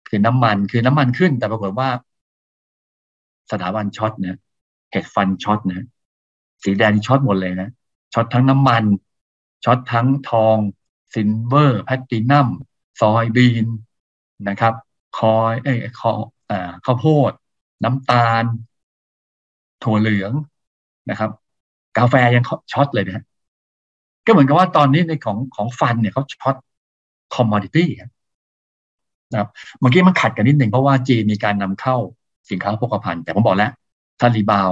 คือน้ำมันขึ้นแต่ปรากฏว่าสถาบันช็อตนะเฮดฟันช็อตนะสีแดงช็อตหมดเลยนะช็อตทั้งน้ำมันช็อตทั้งทองซิลเวอร์แพลตินัมซอยบีนนะครับข้าวโพดน้ำตาลถั่วเหลืองนะครับกาแฟยังช็อตเลยนะก็เหมือนกับว่าตอนนี้ในของฟันเนี่ยเขาช็อตคอมมอดิตี้นะครับเมื่อกี้มันขัดกันนิดหนึ่งเพราะว่าจีนมีการนำเข้าสินค้าโภคภัณฑ์แต่ผมบอกแล้วถ้ารีบาว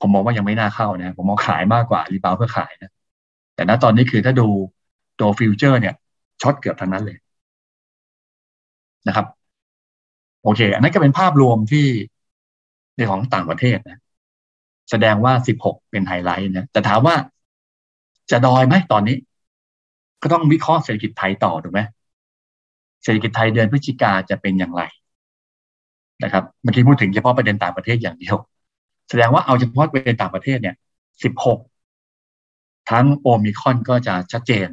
ผมมองว่ายังไม่น่าเข้านะผมมองขายมากกว่ารีบาวเพื่อขายนะแต่ณตอนนี้คือถ้าดูตัวฟิวเจอร์เนี่ยช็อตเกือบทั้งนั้นเลยนะครับโอเคอันนั้นก็เป็นภาพรวมที่ในของต่างประเทศนะแสดงว่า16เป็นไฮไลท์นะแต่ถามว่าจะดอยไหมตอนนี้ก็ต้องวิเคราะห์เศรษฐกิจไทยต่อถูกไหมเศรษฐกิจไทยเดือนพฤศจิกาจะเป็นอย่างไรนะครับเมื่อกี้พูดถึงเฉพาะประเด็นต่างประเทศอย่างเดียวแสดงว่าเอาเฉพาะประเด็นต่างประเทศเนี่ย16ทั้งโอมิครอนก็จะชัดเจน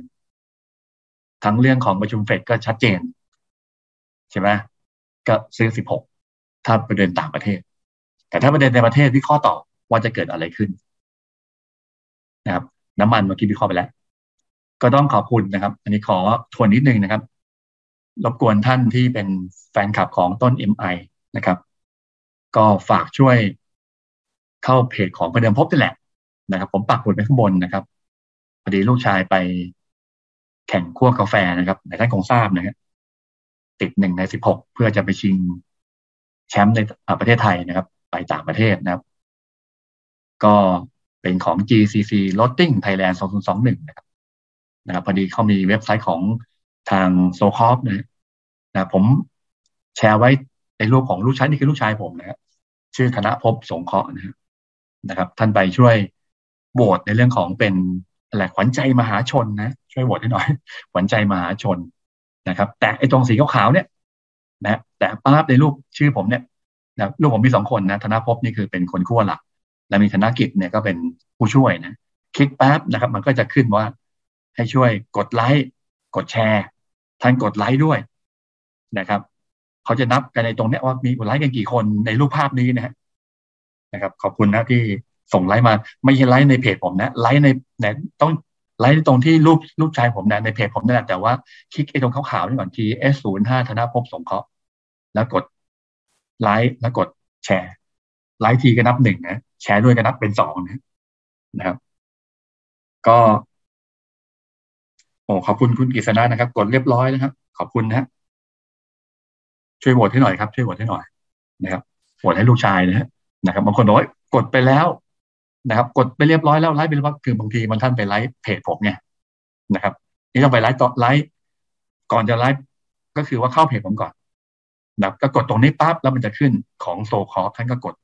ทั้งเรื่องของประชุมเฟดก็ชัดเจนใช่ไหมก็ซื้อ16ถ้าประเด็นต่างประเทศแต่ถ้าประเด็นในประเทศวิเคราะห์ต่อว่าจะเกิดอะไรขึ้นนะครับน้ำมันเมื่อกี้วิเคราะห์ไปแล้วก็ต้องขอบคุณนะครับอันนี้ขอทวนนิดนึงนะครับรบกวนท่านที่เป็นแฟนคลับของต้น MI นะครับก็ฝากช่วยเข้าเพจของประเดิมพบนี่แหละนะครับผมปักหมุดไว้ข้างบนนะครับพอดีลูกชายไปแข่งคั่วกาแฟนะครับท่านคงทราบนะครับติด1 ใน 16เพื่อจะไปชิงแชมป์ในประเทศไทยนะครับไปต่างประเทศนะครับก็เป็นของ GCC Roasting Thailand 2021นะครับพอดีเขามีเว็บไซต์ของทาง So Coffee นะผมแชร์ไว้ในรูปของลูกชายนี่คือลูกชายผมนะครับชื่อธนภพสงเคราะห์นะครับท่านไปช่วยโหวตในเรื่องของเป็นอะไรขวัญใจมหาชนนะช่วยโหวตให้หน่อยขวัญใจมหาชนนะครับแต่ไอ้ตรงสีขาวๆเนี่ยนะแต่ภาพในรูปชื่อผมเนี่ยนะรูปผมมี2คนนะธนภพนี่คือเป็นคนคั่วหลักและมีธนกิจเนี่ยก็เป็นผู้ช่วยนะคลิกแป๊บนะครับมันก็จะขึ้นว่าให้ช่วยกดไลค์กดแชร์ท่านกดไลค์ด้วยนะครับเขาจะนับกันในตรงนี้ว่ามีกดไลค์กันกี่คนในรูปภาพนี้นะครับขอบคุณนะที่ส่งไลค์มาไม่ใช่ไลค์ในเพจผมนะไลค์ในต้องไลค์ตรงที่รูปชายผมนะในเพจผมนั่นแหละแต่ว่าคลิกไอ้ตรงขาวๆนี่ก่อน TS05 ธนภพสงเคราะห์แล้วกดไลค์แล้วกดแชร์ไลค์ทีก็นับ1นะแชร์ด้วยก็นับเป็น2นะครับก็โอ้ขอบคุณคุณกฤษณะนะครับกดเรียบร้อยนะครับขอบคุณนะช่วยโหวตให้หน่อยครับช่วยโหวตให้หน่อยนะครับโหวตให้ลูกชายนะครับบางคนบอกว่ากดไปแล้วนะครับกดไปเรียบร้อยแล้วไลฟ์ไปแล้วคือบางทีมันท่านไปไลฟ์เพจผมไงนะครับนี่ต้องไปไลฟ์ต่อไลฟ์ก่อนจะไลฟ์ก็คือว่าเข้าเพจผมก่อนนะครับก็กดตรงนี้ปั๊บแล้วมันจะขึ้นของโซคอฟท่านก็กด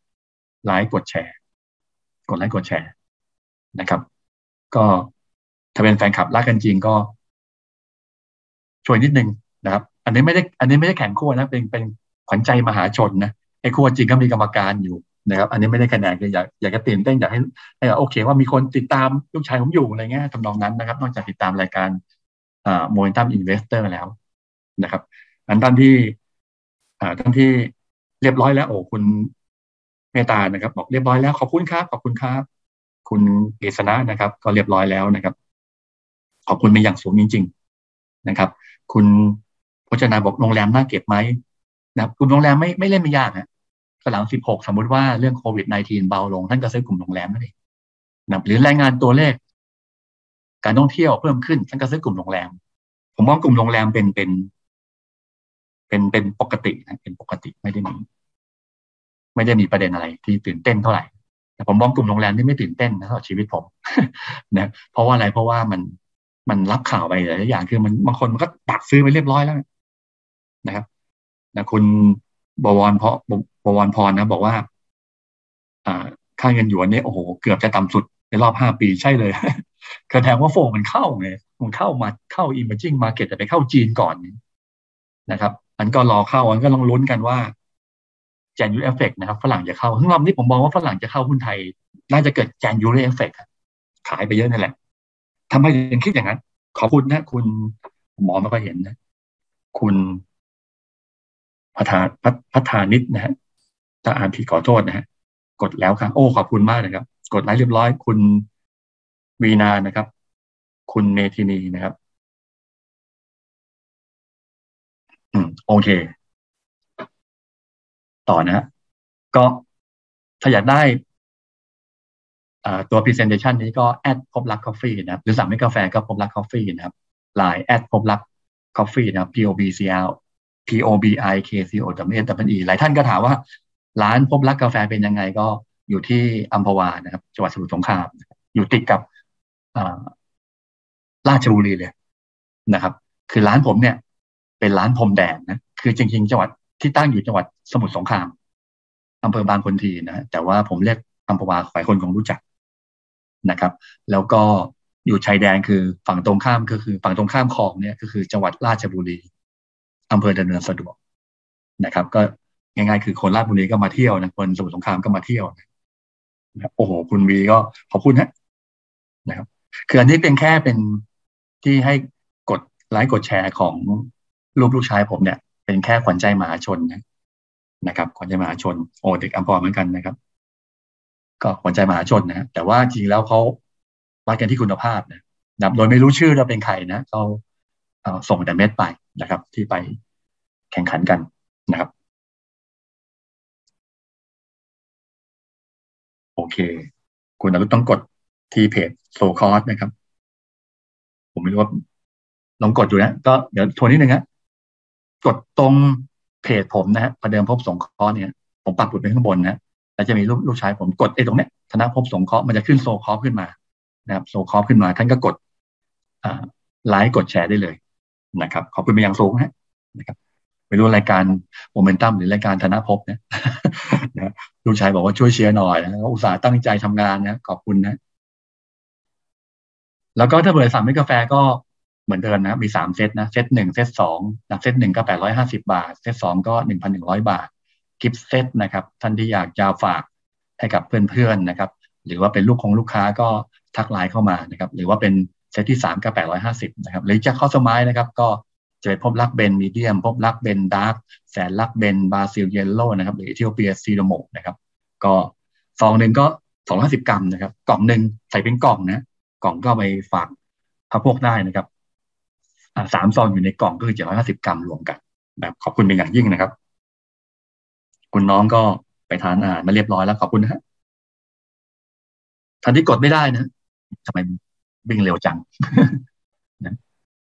ไลค์กดแชร์กดไลค์กดแชร์นะครับก็ถ้าเป็นแฟนคลับรักกันจริงก็ช่วยนิดนึงนะครับอันนี้ไม่ได้แข่งคั่วนะเป็นขวัญใจมหาชนนะไอ้คั่วจริงก็มีกรรมการอยู่นะครับอันนี้ไม่ได้คะแนนอยากจะตื่นเต้นอยากให้โอเคว่ามีคนติดตามลูกชายผมอยู่อะไรเงี้ยทำนองนั้นนะครับนอกจากติดตามรายการโมเมนตัมอินเวสเตอร์แล้วนะครับอันท่านที่เรียบร้อยแล้วโอ้คุณเมตตานะครับบอกเรียบร้อยแล้วขอบคุณครับขอบคุณครับคุณเกษณะนะครับก็เรียบร้อยแล้วนะครับขอบคุณเป็นอย่างสูงจริงๆนะครับคุณพจนาบอกโรงแรมน่าเก็บไหมนะครับคุณโรงแรมไม่เล่นไม่ยากฮะ หลัง16สมมุติว่าเรื่องโควิด-19 เบาลงท่านก็ซื้อกลุ่มโรงแรมนั่นเองหรือรายงานตัวเลขการท่องเที่ยวเพิ่มขึ้นท่านก็ซื้อกลุ่มโรงแรมผมมองกลุ่มโรงแรมเป็นปกตินะเป็นปกติไม่ได้มีประเด็นอะไรที่ตื่นเต้นเท่าไหร่แต่ผมมองกลุ่มโรงแรมนี่ไม่ตื่นเต้นนะตลอดชีวิตผมนะเพราะว่าอะไรเพราะว่ามันรับข่าวไปหลายอย่างคือมันบางคนมันก็ปักซื้อไปเรียบร้อยแล้วนะครับนะคุณบวรพรนะบอกว่าค่าเงินหยวนเนี่ยโอ้โหเกือบจะต่ำสุดในรอบ5 ปีใช่เลยแสดงว่าโฟมมันเข้าไงมันเข้า Emerging Market แต่ไปเข้าจีนก่อนนะครับอันก็รอเข้าอันก็ลองลุ้นกันว่า January Effect นะครับฝรั่งจะเข้าทั้งรอบนี้ผมมองว่าฝรั่งจะเข้าหุ้นไทยน่าจะเกิด January Effect ขายไปเยอะนั่นแหละทำไมถึงคิดอย่างนั้นขอบคุณนะคุณหมอไม่ค่อยเห็นนะคุณพัฒนิตนะฮะถ้าอ่านผิดขอโทษนะฮะกดแล้วครับโอ้ขอบคุณมากนะครับกดไลค์เรียบร้อยคุณวีนานะครับคุณเมธินีนะครับโอเคต่อนะฮะก็ถ้าอยากได้ตัว presentation นี้ก็ @Bobrakcoffee นะครับหรือสั่งเป็นกาแฟก็ Bobrakcoffee นะครับ LINE @Bobrakcoffee นะครับ P O B R I K C O W E หลายท่านก็ถามว่าร้านพบรักกาแฟเป็นยังไงก็อยู่ที่อัมพวานะครับจังหวัดสมุทรสงครามอยู่ติดกับราชบุรีเลยนะครับคือร้านผมเนี่ยเป็นร้านพรมแดนนะคือจริงๆจังหวัดที่ตั้งอยู่จังหวัดสมุทรสงครามอำเภอบางคนทีนะแต่ว่าผมเรียกอัมพวาหลายคนคงรู้จักนะครับแล้วก็อยู่ชายแดนคือฝั่งตรงข้ามก็คือฝั่งตรงข้ามคลองเนี่ยก็คือจังหวัดราชบุรีอำเภอดำเนินสะดวกนะครับก็ง่ายๆคือคนราชบุรีก็มาเที่ยวนะคนสมุทรสงครามก็มาเที่ยวนะโอ้โหคุณวีก็ขอบคุณฮะนะครับคืออันนี้เป็นแค่เป็นที่ให้กดไลค์กดแชร์ของลูกชายผมเนี่ยเป็นแค่ขวัญใจมหาชนนะครับขวัญใจมหาชนโอ้เด็กอัมพรเหมือนกันนะครับก็ขวัญใจมหาชนนะแต่ว่าจริงแล้วเขาวัดกันที่คุณภาพนะโดยไม่รู้ชื่อเราเป็นใครนะเขาส่งแต่เม็ดไปนะครับที่ไปแข่งขันกันนะครับโอเคคุณอรุณต้องกดที่เพจโซคอสนะครับผมไม่รู้ว่าลองกดดูนะก็เดี๋ยวทวนนิดนึงฮะกดตรงเพจผมนะฮะประเดิมพบสงเคราะห์เนี่ยผมปักหมุดไปข้างบนนะแล้วจะมีลูกชายผมกดไอ้ตรงเนี้ยธนภพสงเคราะห์มันจะขึ้นโซคอสขึ้นมานะครับโซคอสขึ้นมาท่านก็กดไลค์กดแชร์ได้เลยนะครับขอบคุณไปยังโซงนะครับไม่รู้รายการโมเมนตัมหรือรายการธนภพนะลูกชายบอกว่าช่วยเชียร์หน่อยนะอุตส่าห์ตั้งใจทำงานนะขอบคุณนะแล้วก็ถ้าเปิดสั่งเป็นกาแฟก็เหมือนเดิม นะมี3เซตนะเซต1เซต2นะเซต1ก็850 บาทเซต2ก็ 1,100 บาทกิฟต์เซตนะครับท่านที่อยากจะฝากให้กับเพื่อนๆนะครับหรือว่าเป็นลูกค้าก็ทักไลน์เข้ามานะครับหรือว่าเป็นเซตที่3ก็850นะครับหรือจะเข้าสมัยนะครับก็จะเป็นพบรักเบนมีเดียมพบรักเบนดาร์กแสนรักเบนบราซิลเยลโล่นะครับหรือเอธิโอเปียซีโดโมนะครับก็ซองนึงก็250กรัมนะครับกล่องนึงใส่เป็นกล่องนะกล่องก็ไปฝากพระพวกได้นะครับ3ซองอยู่ในกล่องก็คือ750กรัมรวมกันแบบขอบคุณเป็นอย่างยิ่งนะครับคุณน้องก็ไปทานอาหารมาเรียบร้อยแล้วขอบคุณนะฮะท่านที่กดไม่ได้นะทำไมวิ่งเร็วจังนะ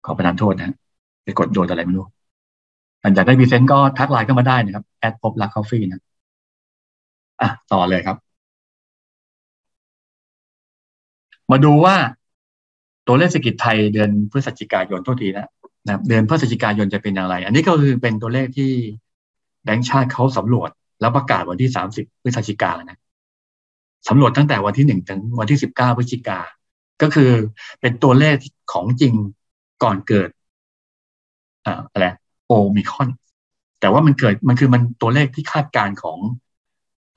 ขอประทานโทษนะไปกดโดนอะไรไม่รู้อันอยากได้พรีเซนต์ก็ทักไลน์เข้ามาได้นะครับ@Bobrakcoffeeนะต่อเลยครับมาดูว่าตัวเลขเศรษฐกิจไทยเดือนพฤศจิกายนนะครับเดือนพฤศจิกายนจะเป็นอย่างไรอันนี้ก็คือเป็นตัวเลขที่แบงก์ชาติเขาสำรวจแล้วประกาศวันที่30พฤศจิกายนนะสำรวจตั้งแต่วันที่1ถึงวันที่19พฤศจิกายนก็คือเป็นตัวเลขของจริงก่อนเกิดโอมิครอนแต่ว่ามันตัวเลขที่คาดการณ์ของ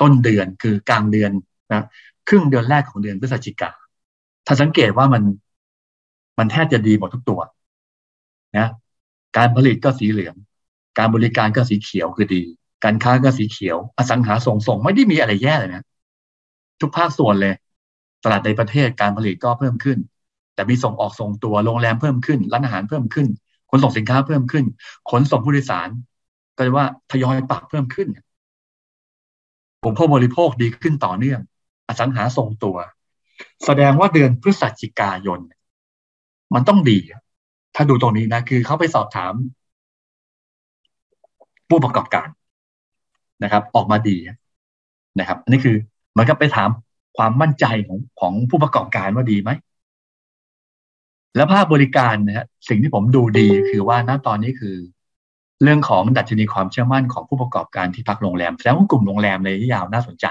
ต้นเดือนคือกลางเดือนนะครึ่งเดือนแรกของเดือนพฤศจิกายนถ้าสังเกตว่ามันแทบจะดีหมดทุกตัวนะการผลิตก็สีเหลืองการบริการก็สีเขียวคือดีการค้าก็สีเขียวอสังหาส่งไม่ได้มีอะไรแย่เลยนะทุกภาคส่วนเลยตลาดในประเทศการผลิตก็เพิ่มขึ้นแต่มีส่งออกส่งตัวโรงแรมเพิ่มขึ้นร้านอาหารเพิ่มขึ้นขนส่งสินค้าเพิ่มขึ้นขนส่งผู้โดยสารก็เรียกว่าทยอยปรับเพิ่มขึ้น อุปโภคบริโภคดีขึ้นต่อเนื่องอสังหาทรงตัวแสดงว่าเดือนพฤศจิกายนมันต้องดีถ้าดูตรงนี้นะคือเขาไปสอบถามผู้ประกอบการนะครับออกมาดีนะครับอันนี้คือมันก็ไปถามความมั่นใจของผู้ประกอบการว่าดีไหมและภาคบริการนะฮะสิ่งที่ผมดูดีคือว่าณตอนนี้คือเรื่องของดัชนีความเชื่อมั่นของผู้ประกอบการที่พักโรงแรมแสดงว่ากลุ่มโรงแรมในระยะยาวน่าสนใจ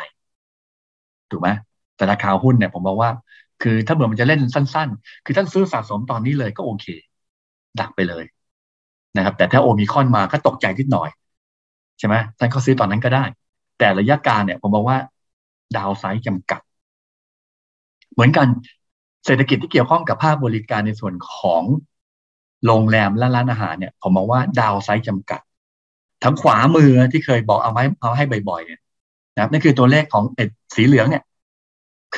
ถูกไหมแต่ราคาหุ้นเนี่ยผมบอกว่าคือถ้าเผื่อมันจะเล่นสั้นๆคือท่านซื้อสะสมตอนนี้เลยก็โอเคดักไปเลยนะครับแต่ถ้าโอมิคอนมาก็ตกใจนิดหน่อยใช่ไหมท่านก็ซื้อตอนนั้นก็ได้แต่ระยะกลางเนี่ยผมบอกว่าดาวไซด์จำกัดเหมือนกันเศรษฐกิจที่เกี่ยวข้องกับภาคบริการในส่วนของโรงแรมและร้านอาหารเนี่ยผมมองว่าดาวไซด์จำกัดทั้งขวามือที่เคยบอกเอาให้บ่อยๆเนี่ยนะครับนั่นคือตัวเลขของสีเหลืองเนี่ย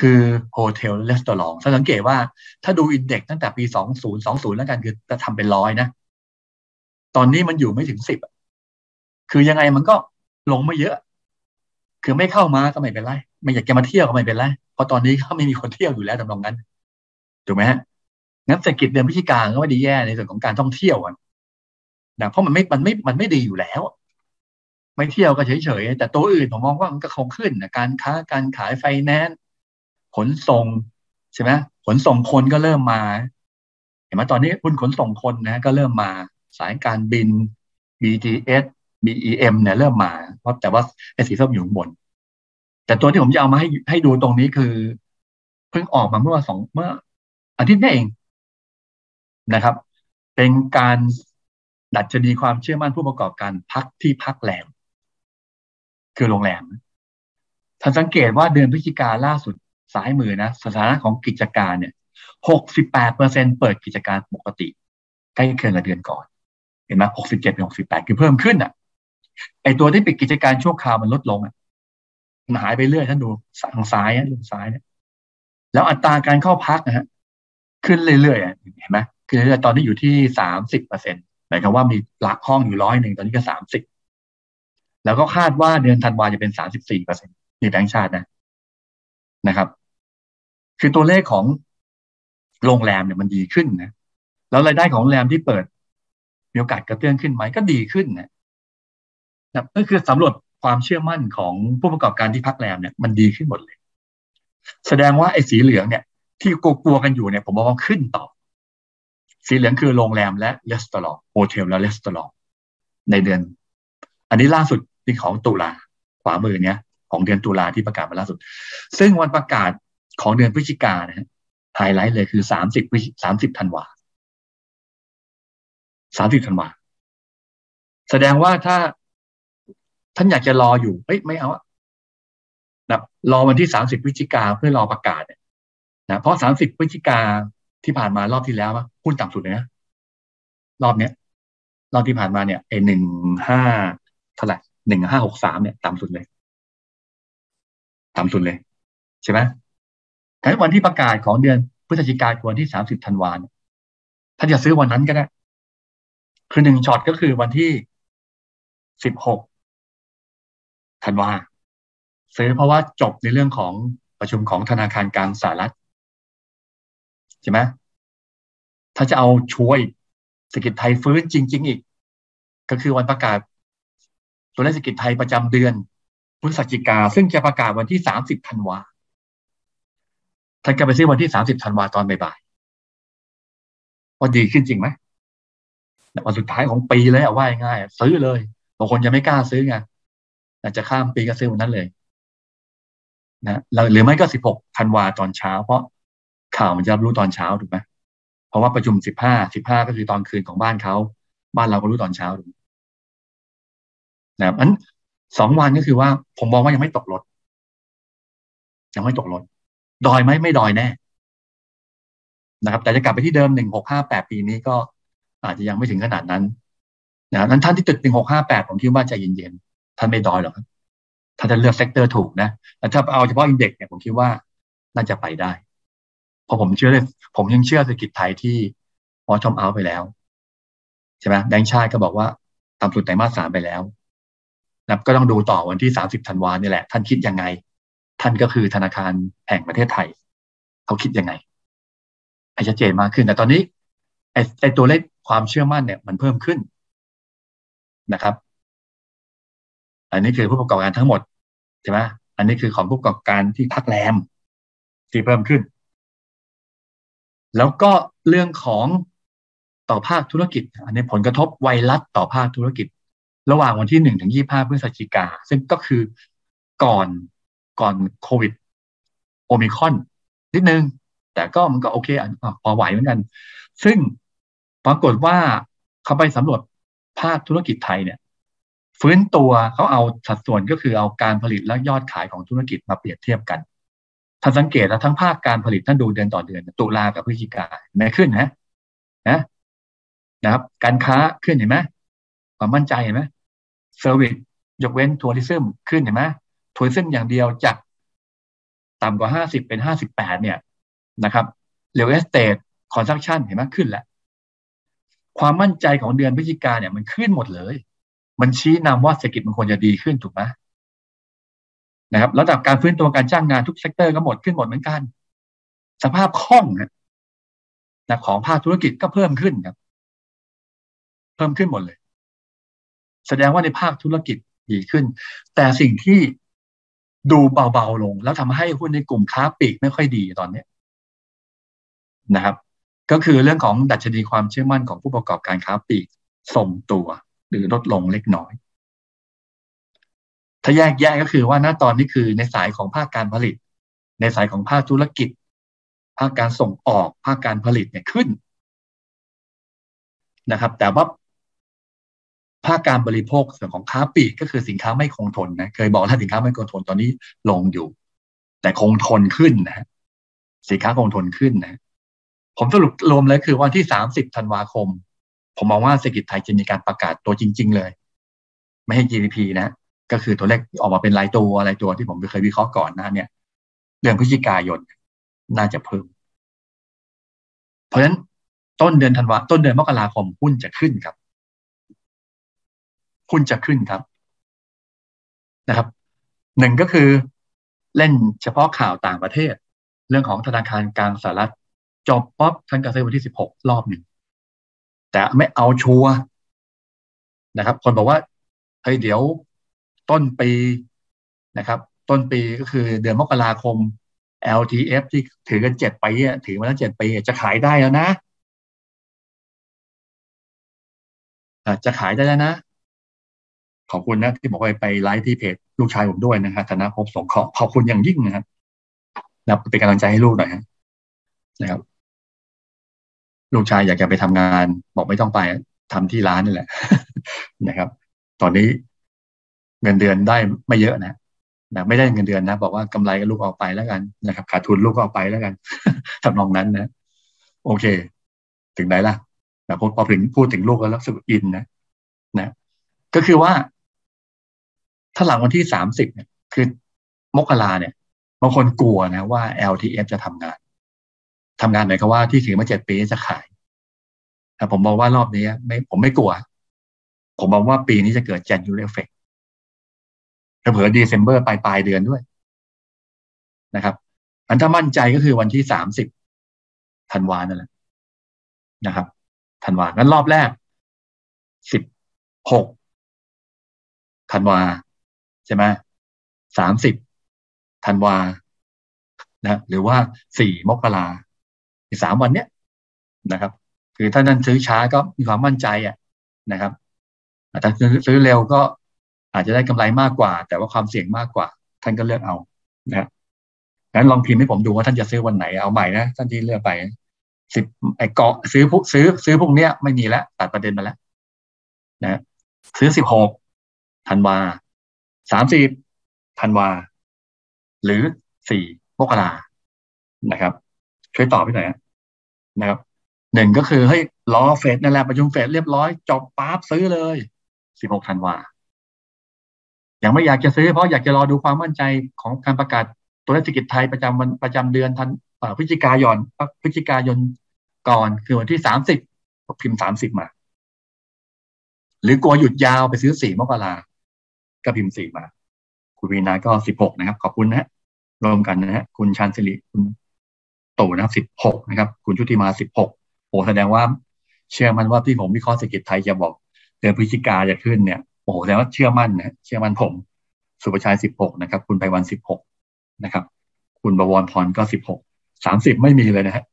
คือโฮเทลและรีสอร์ทสังเกตว่าถ้าดูอินเด็กซ์ตั้งแต่ปี2020แล้วกันคือจะทำเป็น100นะตอนนี้มันอยู่ไม่ถึง10คือยังไงมันก็ลงไม่เยอะคือไม่เข้ามาก็ไม่เป็นไรไม่อยากจะมาเที่ยวก็ไม่เป็นไรเพราะตอนนี้เขาไม่มีคนเที่ยวอยู่แล้วตรงนั้นถูกไหมฮะงั้นเศรษฐกิจเดือนพฤศจิกายนก็ไม่ดีแย่ในส่วนของการท่องเที่ยวนะเพราะมันไม่ดีอยู่แล้วไม่เที่ยวก็เฉยๆแต่ตัวอื่นผมมองว่ามันก็คงขึ้นนะการค้าการขายไฟแนนซ์ขนส่งใช่ไหมขนส่งคนก็เริ่มมาเห็นไหมตอนนี้หุ้นขนส่งคนนะก็เริ่มมาสายการบิน BTS BEM เนี่ยเริ่มมาแต่ว่าไอ้สีส้มอยู่ข้างบนแต่ตัวที่ผมจะเอามาให้ดูตรงนี้คือเพิ่งออกมาเมื่ออาทิตย์นี้เองนะครับเป็นการดัชนีความเชื่อมั่นผู้ประกอบการพักที่พักแรมคือโรงแรมท่านสังเกตว่าเดือนพฤศจิกายนล่าสุดซ้ายมือนะสถานะของกิจการเนี่ย 68% เปิดกิจการปกติใกล้เคียงกับเดือนก่อนเห็นไหม 67-68 คือเพิ่มขึ้นอ่ะไอตัวที่ปิดกิจการชั่วคราวมันลดลงอ่ะมันหายไปเรื่อยท่านดูทางซ้ายนะลงซ้ายเนี่ยแล้วอัตราการเข้าพักนะฮะขึ้นเรื่อยๆเห็นไหมคือตอนนี้อยู่ที่ 30% หมายความว่ามีหลักห้องอยู่100ตอนนี้ก็30แล้วก็คาดว่าเดือนธันวาคมจะเป็น 34% นี่แบงก์ชาตินะครับคือตัวเลขของโรงแรมเนี่ยมันดีขึ้นนะแล้วรายได้ของโรงแรมที่เปิดมีโอกาสกระเตื้องขึ้นไหมก็ดีขึ้นนะนั่นคือสำรวจความเชื่อมั่นของผู้ประกอบการที่พักแรมเนี่ยมันดีขึ้นหมดเลยแสดงว่าไอ้สีเหลืองเนี่ยที่กลัวกันอยู่เนี่ยผมมองขึ้นต่อสีเหลืองคือโรงแรมและรีสอร์ทโฮเทลและรีสอร์ทในเดือนอันนี้ล่าสุดที่ของตุลาขวามือเนี่ยของเดือนตุลาที่ประกาศมาล่าสุดซึ่งวันประกาศของเดือนพฤศจิกายนนะฮะไฮไลท์เลยคือ30 ธันวาคมแสดงว่าถ้าท่านอยากจะรออยู่เฮ้ยไม่เอาอะนะรอวันที่30พฤศจิกายนเพื่อรอประกาศเนี่ยนะเพราะ30พฤศจิกายนที่ผ่านมารอบที่แล้วว่าหุ้นต่ำสุดเลยนะรอบที่ผ่านมาเนี่ยไอ้15เท่าไหร่1563เนี่ยต่ำสุดเลยใช่ไหมแต่วันที่ประกาศของเดือนพฤศจิกายนวันที่30ธันวาคมท่านจะซื้อวันนั้นก็ได้คือ1ช็อตก็คือวันที่16ธันวาคมซื้อเพราะว่าจบในเรื่องของประชุมของธนาคารกลางสหรัฐใช่ไหมถ้าจะเอาช่วยเศรษฐกิจไทยฟื้นจริงๆอีกก็คือวันประกาศตัวเลขเศรษฐกิจไทยประจำเดือนพฤศจิกาซึ่งจะประกาศวันที่30ธันวาท่านก็ไปซื้อวันที่30ธันวาตอนบ่ายๆว่าดีขึ้นจริงไหมวันสุดท้ายของปีเลยเอาไว้ง่ายซื้อเลยบางคนยังไม่กล้าซื้อไงอาจจะข้ามปีก็ซื้อวันนั้นเลยนะหรือไม่ก็16ธันวาตอนเช้าเพราะข่าวมันจะรู้ตอนเช้าถูกไหมเพราะว่าประชุม15ก็คือตอนคืนของบ้านเขาบ้านเราก็รู้ตอนเช้าถูกนะครับอัน2วันก็คือว่าผมมองว่ายังไม่ตกลดดอยไหมไม่ดอยแน่นะครับแต่จะกลับไปที่เดิม1658ปีนี้ก็อาจจะยังไม่ถึงขนาดนั้นนะครับนั้นท่านที่ติด1658ผมคิดว่าใจเย็นๆท่านไม่ดอยหรอกท่านจะเลือกเซกเตอร์ถูกนะแต่ถ้าเอาเฉพาะอินเด็กซ์เนี่ยผมคิดว่าน่าจะไปได้เพราะผมยังเชื่อเศรษฐกิจไทยที่พอทอมเอาไปแล้วใช่ไหมแบงก์ชาติก็บอกว่าตามสุดไตรมาส 3ไปแล้ว นะครับก็ต้องดูต่อวันที่30ธันวาคมนี่แหละท่านคิดยังไงท่านก็คือธนาคารแห่งประเทศไทยเขาคิดยังไงให้ชัดเจนมากขึ้นแต่ตอนนี้ไอ้ตัวเลขความเชื่อมั่นเนี่ยมันเพิ่มขึ้นนะครับอันนี้คือผู้ประกอบการทั้งหมดใช่ไหมอันนี้คือของผู้ประกอบการที่พักแรมที่เพิ่มขึ้นแล้วก็เรื่องของต่อภาคธุรกิจอันนี้ผลกระทบไวรัสต่อภาคธุรกิจระหว่างวันที่1ถึง25พฤศจิกายนซึ่งก็คือก่อนโควิดโอมิครอนนิดนึงแต่ก็มันก็โอเคพอไหวเหมือนกันซึ่งปรากฏว่าเขาไปสำรวจภาคธุรกิจไทยเนี่ยฟื้นตัวเขาเอาสัดส่วนก็คือเอาการผลิตและยอดขายของธุรกิจมาเปรียบเทียบกันท่านสังเกตแล้วทั้งภาคการผลิตท่านดูเดือนต่อเดือนตุลากับพฤศจิกาเห็นไหมขึ้นนะครับการค้าขึ้นเห็นไหมความมั่นใจเห็นไหมเซอร์วิสยกเว้นทัวริซึมขึ้นเห็นไหมทัวริซึมอย่างเดียวจากต่ำกว่า50เป็น58เนี่ยนะครับเรียลเอสเตทคอนซัคชั่นเห็นไหมขึ้นแล้วความมั่นใจของเดือนพฤศจิกาเนี่ยมันขึ้นหมดเลยมันชี้นำว่าเศรษฐกิจมันควรจะดีขึ้นถูกไหมนะครับแล้วจากการฟื้นตัวการจ้างงานทุกเซกเตอร์ก็ขึ้นหมดเหมือนกันสภาพคล่องนะของภาคธุรกิจก็เพิ่มขึ้นครับเพิ่มขึ้นหมดเลยแสดงว่าในภาคธุรกิจดีขึ้นแต่สิ่งที่ดูเบาๆลงแล้วทำให้หุ้นในกลุ่มค้าปลีกไม่ค่อยดีตอนนี้นะครับก็คือเรื่องของดัชนีความเชื่อมั่นของผู้ประกอบการค้าปลีกส่งตัวหรือลดลงเล็กน้อยถ้าแยกแยะก็คือว่าณตอนนี้คือในสายของภาคการผลิตในสายของภาคธุรกิจภาคการส่งออกภาคการผลิตเนี่ยขึ้นนะครับแต่ว่าภาคการบริโภคส่วนของค้าปลีกก็คือสินค้าไม่คงทนนะเคยบอกแล้วสินค้าไม่คงทนตอนนี้ลงอยู่แต่คงทนขึ้นนะสินค้าคงทนขึ้นนะผมสรุปรวมเลยคือวันที่30ธันวาคมผมมองว่าเศรษฐกิจไทยจะมีการประกาศตัวจริงๆเลยไม่ให้ GDP นะก็คือตัวเลขออกมาเป็นรายตัวอะไรตัวที่ผมเคยวิเคราะห์ก่อนหน้าเนี่ยเดือนพฤศจิกายนน่าจะเพิ่มเพราะฉะนั้นต้นเดือนมกราคมหุ้นจะขึ้นครับหุ้นจะขึ้นครับนะครับหนึ่งก็คือเล่นเฉพาะข่าวต่างประเทศเรื่องของธนาคารกลางสหรัฐจบป๊อปท่านก็ซื้อวันที่16รอบหนึ่งแต่ไม่เอาชัวร์นะครับคนบอกว่าเฮ้ยเดี๋ยวต้นปีนะครับต้นปีก็คือเดือนมกราคม LTF ที่ถือกัน7ปีถือมาแล้ว7ปีจะขายได้แล้วนะจะขายได้แล้วนะขอบคุณนะที่บอกว่าไปไลฟ์ที่เพจลูกชายผมด้วยนะครับธนภพสงเคราะห์ขอบคุณอย่างยิ่งนะครับเป็นกำลังใจให้ลูกหน่อยนะครับลูกชายอยากจะไปทำงานบอกไม่ต้องไปทำที่ร้านนี่แหละนะครับตอนนี้เงินเดือนได้ไม่เยอะนะไม่ได้เงินเดือนนะบอกว่ากำไรก็ลูกเอาไปแล้วกันนะครับขาดทุนลูกก็เอาไปแล้วกันทำนองนั้นนะโอเคถึงไหนล่ะแต่พอพูดถึงลูกแล้วรู้สึกอินนะก็คือว่าถ้าหลังวันที่30เนี่ยคือมกราเนี่ยบางคนกลัวนะว่า LTF จะทำงานหมายความว่าที่ถือมา7ปีจะขายแต่ผมบอกว่ารอบนี้ผมไม่กลัวผมบอกว่าปีนี้จะเกิด January Effect เผลอ December ปลายเดือนด้วยนะครับอันถ้ามั่นใจก็คือวันที่30ธันวานั่นแหละนะครับธันวางั้นรอบแรก16ธันวาใช่ไหม30ธันวานะหรือว่า4มกราอีก3วันเนี้ยนะครับคือถ้าท่านซื้อช้าก็มีความมั่นใจนะครับถ้าซื้อเร็วก็อาจจะได้กำไรมากกว่าแต่ว่าความเสี่ยงมากกว่าท่านก็เลือกเอานะงั้นลองพิมพ์ให้ผมดูว่าท่านจะซื้อวันไหนเอาใหม่นะท่านที่เลือกไป10ไอ้เกาะซื้อพวกเนี้ยไม่มีแล้วตัดประเด็นมาแล้วนะซื้อ16ธันวา30ธันวาหรือ4มกรานะครับช่วยตอบให้หน่อยนะครับหนึ่งก็คือเฮ้ยรอเฟดนั่นแหละประชุมเฟดเรียบร้อยจบปั๊บซื้อเลย16ธันวายังไม่อยากจะซื้อเพราะอยากจะรอดูความมั่นใจของการประกาศตัวเลขเศรษฐกิจไทยประจำเดือนพฤศจิกายนก่อนคือวันที่30พิมพ์30มาหรือกลัวหยุดยาวไปซื้อ4มกรา ก็พิมพ์4มาคุณวีนาก็16นะครับขอบคุณนะรวมกันนะฮะคุณชันศิริคุณตู่นะครับ16นะครับคุณชุติมา16โอ้แสดงว่าเชื่อมั่นว่าที่ผมวิเคราะห์เศรษฐกิจไทยจะบอกเดือนพฤศจิกายนจะขึ้นเนี่ยโอ้แสดงว่าเชื่อมั่นนะเชื่อมั่นผมสุประชัย16นะครับคุณไพวัน16นะครับคุณบวรพรก็16 30ไม่มีเลยนะฮะ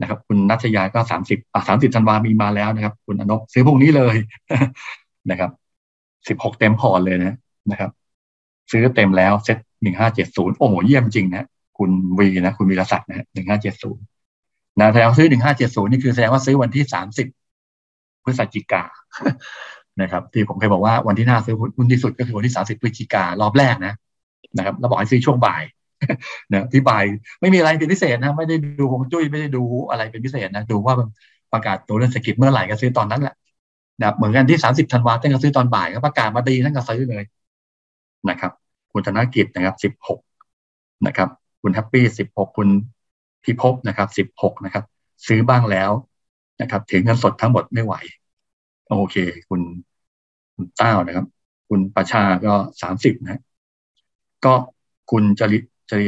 นะครับคุณนัชยาก็3030ธันวามีมาแล้วนะครับคุณอนกซื้อพวกนี้เลยนะครับ16เต็มพอร์ตเลยนะครับซื้อเต็มแล้วเซ็ต1570โอ้โหเยี่ยมจริงนะคุณวีนะคุณวีรศักดิ์นะ1570นะแสดงซื้อ1570นี่คือแสดงว่าซื้อวันที่30พฤศจิกายนนะครับที่ผมเคยบอกว่าวันที่น่าซื้อหุ้นที่สุดก็คือวันที่30พฤศจิกายนรอบแรกนะครับแล้วบอกให้ซื้อช่วงบ่ายนะที่บ่ายไม่มีอะไรเป็นพิเศษนะไม่ได้ดูของจุ้ยไม่ได้ดูอะไรเป็นพิเศษนะดูว่าประกาศตัวเลขเศรษฐกิจเมื่อไหร่ก็ซื้อตอนนั้นแหละนะเหมือนกันที่30ธันวาคมท่านก็ซื้อตอนบ่ายก็ประกาศมาดีท่านก็ซื้อเลยนะครับคุณธนกิจนะครับ16นะครับคุณแฮปปี้16คุณพิภพนะครับ16นะครับซื้อบ้างแล้วนะครับถึงเงินสดทั้งหมดไม่ไหวโอเคคุณต้าวนะครับคุณประชาก็30นะก็คุณจริ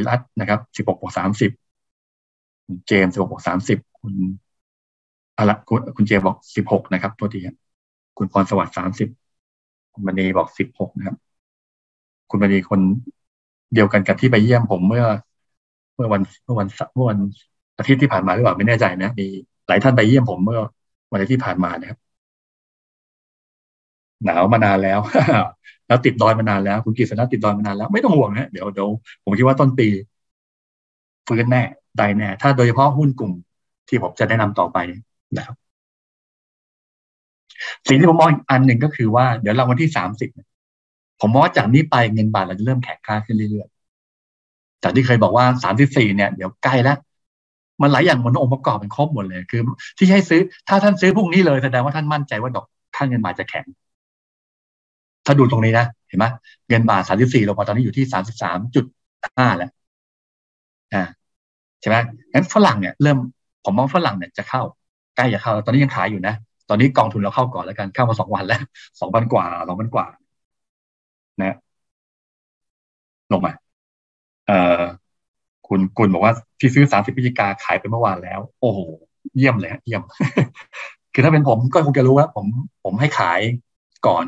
รัตน์นะครับ16.30 คุณเจมส์ 16.30 คุณอะไรคุณเจมบอก16นะครับตัวที่คุณพรสวัสดิ์30คุณมณีบอก16นะครับคุณมณีคนเดียวกันกับที่ไปเยี่ยมผมเมื่อวันอาทิตย์ที่ผ่านมาหรือเปล่าไม่แน่ใจนะมีหลายท่านไปเยี่ยมผมเมื่อวันอาทิตย์ที่ผ่านมานะครับหนาวมานานแล้ว แล้วติดดอยมานานแล้วคุณกฤษณะติดดอยมานานแล้วไม่ต้องห่วงนะเดี๋ยวผมคิดว่าต้นปีฟื้นแน่ได้แน่ถ้าโดยเฉพาะหุ้นกลุ่มที่ผมจะแนะนำต่อไปนะครับสิ่งที่ผมมองอันหนึ่งก็คือว่าเดี๋ยวเราวันที่30ผมมองว่าจากนี้ไปเงินบาทเราจะเริ่มแข็งค่าขึ้นเรื่อยๆจากที่เคยบอกว่า34เนี่ยเดี๋ยวใกล้แล้วมันหลายอย่างมันองค์ประกอบเป็นครบหมดเลยคือที่ให้ซื้อถ้าท่านซื้อพรุ่งนี้เลยแสดงว่าท่านมั่นใจว่าดอกค่าเงินบาทจะแข็งถ้าดูตรงนี้นะเห็นไหมเงินบาท34ลงมาตอนนี้อยู่ที่ 33.5 แล้วใช่ไหมงั้นฝรั่งเนี่ยเริ่มผมมองฝรั่งเนี่ยจะเข้าใกล้จะเข้าตอนนี้ยังขายอยู่นะตอนนี้กองทุนเราเข้าก่อนแล้วกันเข้ามา2วันแล้ว 2,000 กว่า 2,000 กว่านะลงมาคุณกุลบอกว่าที่ซื้อ30พฤศจิกาขายไปเมื่อวานแล้วโอ้โหเยี่ยมเลยเยี่ยม คือถ้าเป็นผมก็คงจะรู้ว่าผมให้ขายก่อน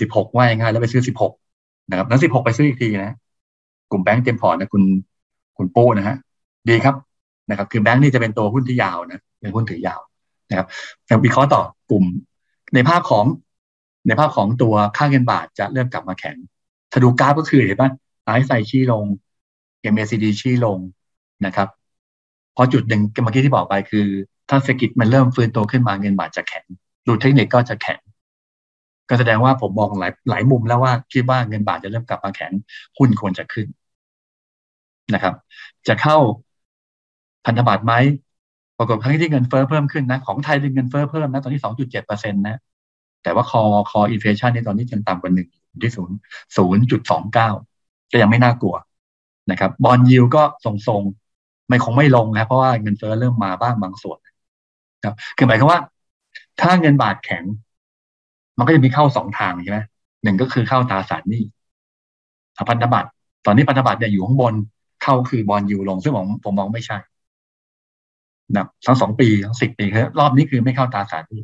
16ว่าง่ายแล้วไปซื้อ16นะครับแล้ว16ไปซื้ออีกทีนะกลุ่มแบงก์เต็มพอร์ตนะคุณโป้นะฮะดีครับนะครับคือแบงก์นี่จะเป็นตัวหุ้นที่ยาวนะเป็นหุ้นถือยาวนะครับแต่วิเคราะห์ต่อกลุ่มในภาพของตัวค่าเงินบาทจะเริ่มกลับมาแข็งถ้าดูกราฟก็คือเห็นป่ะ RSI ชี้ลง MACD ชี้ลงนะครับพอจุดหนึ่งเมื่อกี้ที่บอกไปคือถ้าเศรษฐกิจมันเริ่มฟื้นตัวขึ้นมาเงินบาทจะแข็งดูเทคนิคก็จะแข็งก็แสดงว่าผมมองหลายมุมแล้วว่าคิดว่าเงินบาทจะเริ่มกลับมาแข็งหุ้นควรจะขึ้นนะครับจะเข้าพันธบัตรไหมปรากฏทั้งที่เงินเฟ้อเพิ่มขึ้นนะของไทยเงินเฟ้อเพิ่มนะตอนนี้ 2.7% นะแต่ว่าคออินเฟลชั่นนี่ตอนนี้ยังต่ำกว่า1ที่0.29 ก็ยังไม่น่ากลัวนะครับบอนด์ยิลด์ก็ทรงๆไม่คงไม่ลงนะเพราะว่าเงินเฟ้อเริ่มมาบ้างบางส่วนครับคือหมายความว่าถ้าเงินบาทแข็งมันก็จะมีเข้า2ทางใช่ไหมหนึ่งก็คือเข้าตราสารหนี้พันธบัตรตอนนี้พันธบัตรอยู่ข้างบนเข้าคือบอนด์ยิลด์ลงซึ่งผมมองไม่ใช่นะทั้ง2ปีทั้ง10ปีครับรอบนี้คือไม่เข้าตราสารหนี้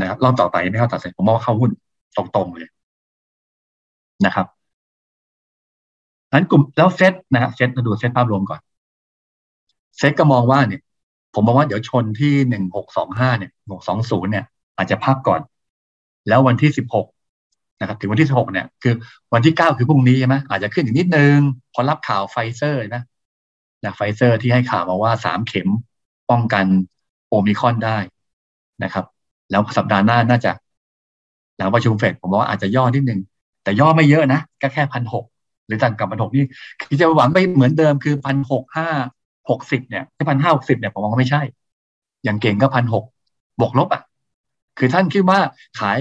นะครับรอบต่อไปไม่เข้าตราสารผมมองเข้าหุ้นตรงๆเลยนะครับงั้นกลุ่มแล้วเซตนะครับเซตมาดูเซตภาพรวมก่อนเซตก็มองว่าเนี่ยผมมองว่าเดี๋ยวชนที่1625เนี่ย1620เนี่ยอาจจะพักก่อนแล้ววันที่16นะครับถึงวันที่16เนี่ยคือวันที่9คือพรุ่งนี้ใช่ไหมอาจจะขึ้นอีกนิดนึงพอรับข่าวไฟเซอร์นะไฟเซอร์ที่ให้ข่าวมาว่า3เข็มป้องกันโอมิครอนได้นะครับแล้วสัปดาห์หน้าน่าจะหลังประชุมเฟดผมว่าอาจจะย่อนิดนึงแต่ย่อไม่เยอะนะก็แค่ 1,600 หรือต่างกับ 1,600 นี่คือจะหวังไปเหมือนเดิมคือ 1,660 เนี่ย 1,560 เนี่ยผมมองว่าไม่ใช่อย่างเก่งก็ 1,600 บวกลบอ่ะคือท่านคิดว่าขาย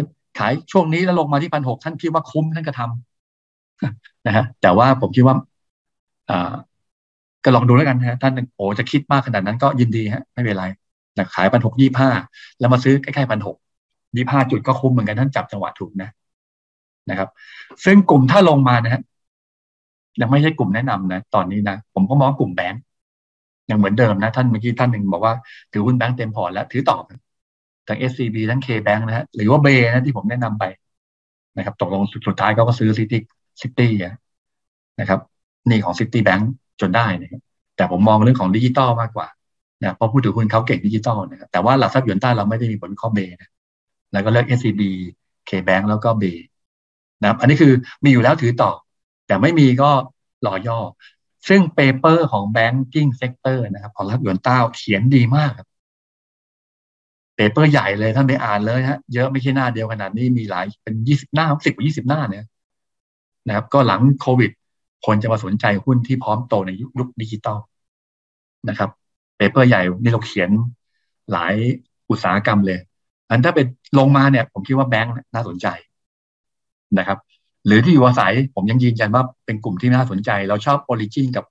ช่วงนี้แล้วลงมาที่ 1,600 ท่านคิดว่าคุ้มท่านก็ทำนะฮะแต่ว่าผมคิดว่าก็ลองดูแล้วกันฮะท่านโอ้จะคิดมากขนาดนั้นก็ยินดีฮะไม่เป็นไรนะขาย 1,625 แล้วมาซื้อใกล้ๆ 1,625 จุดก็คุ้มเหมือนกันท่านจับจังหวะถูกนะ นะครับซึ่งกลุ่มถ้าลงมานะฮะยังไม่ใช่กลุ่มแนะนำนะตอนนี้นะผมก็มองกลุ่มแบงก์ยังเหมือนเดิมนะท่านเมื่อกี้ท่านหนึ่งบอกว่าถือหุ้นแบงก์เต็มพอร์ตแล้วถือต่อทั้ง SCB ทั้ง K Bank นะฮะหรือว่า B นะที่ผมแนะนำไปนะครับตกลงสุดท้ายเขาก็ซื้อซิตี้นะครับนี่ของซิตี้แบงก์จนได้นะครับแต่ผมมองเรื่องของดิจิตอลมากกว่านะเพราะผู้ถือหุ้นเขาเก่งดิจิตอลนะครับแต่ว่าหลักทรัพย์หยวนต้าเราไม่ได้มีผลข้อ B นะแล้วก็เลือก SCB K Bank แล้วก็ B นะครับอันนี้คือมีอยู่แล้วถือต่อแต่ไม่มีก็หล่อย่อซึ่งเปเปอร์ของ Banking Sector นะครับของรัฐหยวนต้าเขียนดีมากครับเปเปอร์ใหญ่เลยท่านไปอ่านเลยฮะเยอะไม่ใช่หน้าเดียวขนาดนี้มีหลายเป็น20หน้า10กว่า20หน้าเนี่ยนะครับก็หลังโควิดคนจะมาสนใจหุ้นที่พร้อมโตในยุคดิจิตอลนะครับเปเปอร์ใหญ่นี่เราเขียนหลายอุตสาหกรรมเลยอันถ้าเป็นลงมาเนี่ยผมคิดว่าแบงค์น่าสนใจนะครับหรือที่อยู่อาศัยผมยังยืนยันว่าเป็นกลุ่มที่น่าสนใจเราชอบ Origin กับ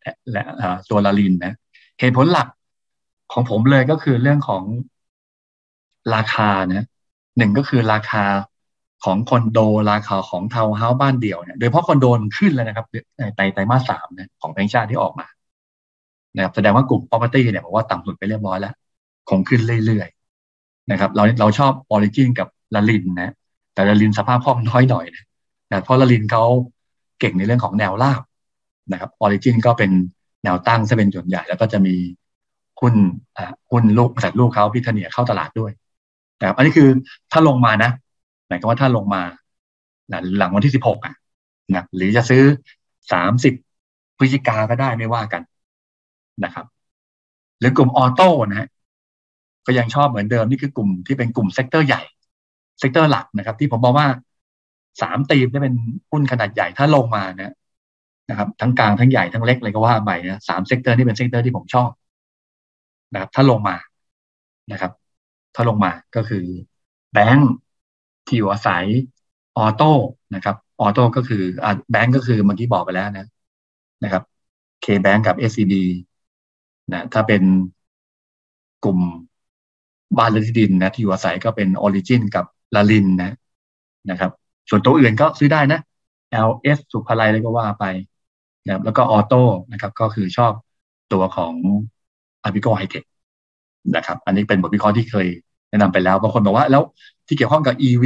ตัวลาลินนะเหตุผลหลักของผมเลยก็คือเรื่องของราคานะหนึ่งก็คือราคาของคอนโดราคาของทาวน์เฮ้าส์บ้านเดี่ยวเนี่ยโดยเฉพาะคอนโดมันขึ้นแล้วนะครับในไตรมาส 3นะของแบงก์ชาติที่ออกมานะครับแสดงว่ากลุ่ม property เนี่ยบอกว่าต่ำสุดไปเรียบร้อยแล้วคงขึ้นเรื่อยๆนะครับเราชอบ Origin กับลาลินนะแต่ลาลินสภาพคล่องน้อยหน่อยนะเพราะลาลินเขาเก่งในเรื่องของแนวราบนะครับ Origin ก็เป็นแนวตั้งซะเป็นส่วนใหญ่แล้วก็จะมีหุ้นลูกบริษัทลูกเขาพิธเนียเข้าตลาดด้วยนะครับอันนี้คือถ้าลงมานะหมายความว่าถ้าลงมาหลังวันที่16นะหรือจะซื้อ30พฤศจิกาก็ได้ไม่ว่ากันนะครับหรือกลุ่มออโต้นะฮะก็ยังชอบเหมือนเดิมนี่คือกลุ่มที่เป็นกลุ่มเซกเตอร์ใหญ่เซกเตอร์หลักนะครับที่ผมบอกว่า3ตีมได้เป็นหุ้นขนาดใหญ่ถ้าลงมานะครับทั้งกลางทั้งใหญ่ทั้งเล็กเลยก็ว่าไปนะ3เซกเตอร์นี่เป็นเซกเตอร์ที่ผมชอบนะครับถ้าลงมานะครับถ้าลงมาก็คือแบงก์ที่อยู่อาศัยออโต้นะครับออโต้ก็คือแบงก์ก็คือเมื่อกี้บอกไปแล้วนะครับ K Bank กับ SCB นะถ้าเป็นกลุ่มบ้านและที่ดินนะที่อยู่อาศัยก็เป็น Origin กับลาลินนะครับส่วนตัวอื่นก็ซื้อได้นะ LS สุภาลัยอะไรก็ว่าไปนะครับแล้วก็ออโต้นะครับก็คือชอบตัวของอาบิโกไฮเทคนะครับอันนี้เป็นบทวิเคราะห์ที่เคยแนะนำไปแล้วบางคนบอกว่าแล้วที่เกี่ยวข้องกับ EV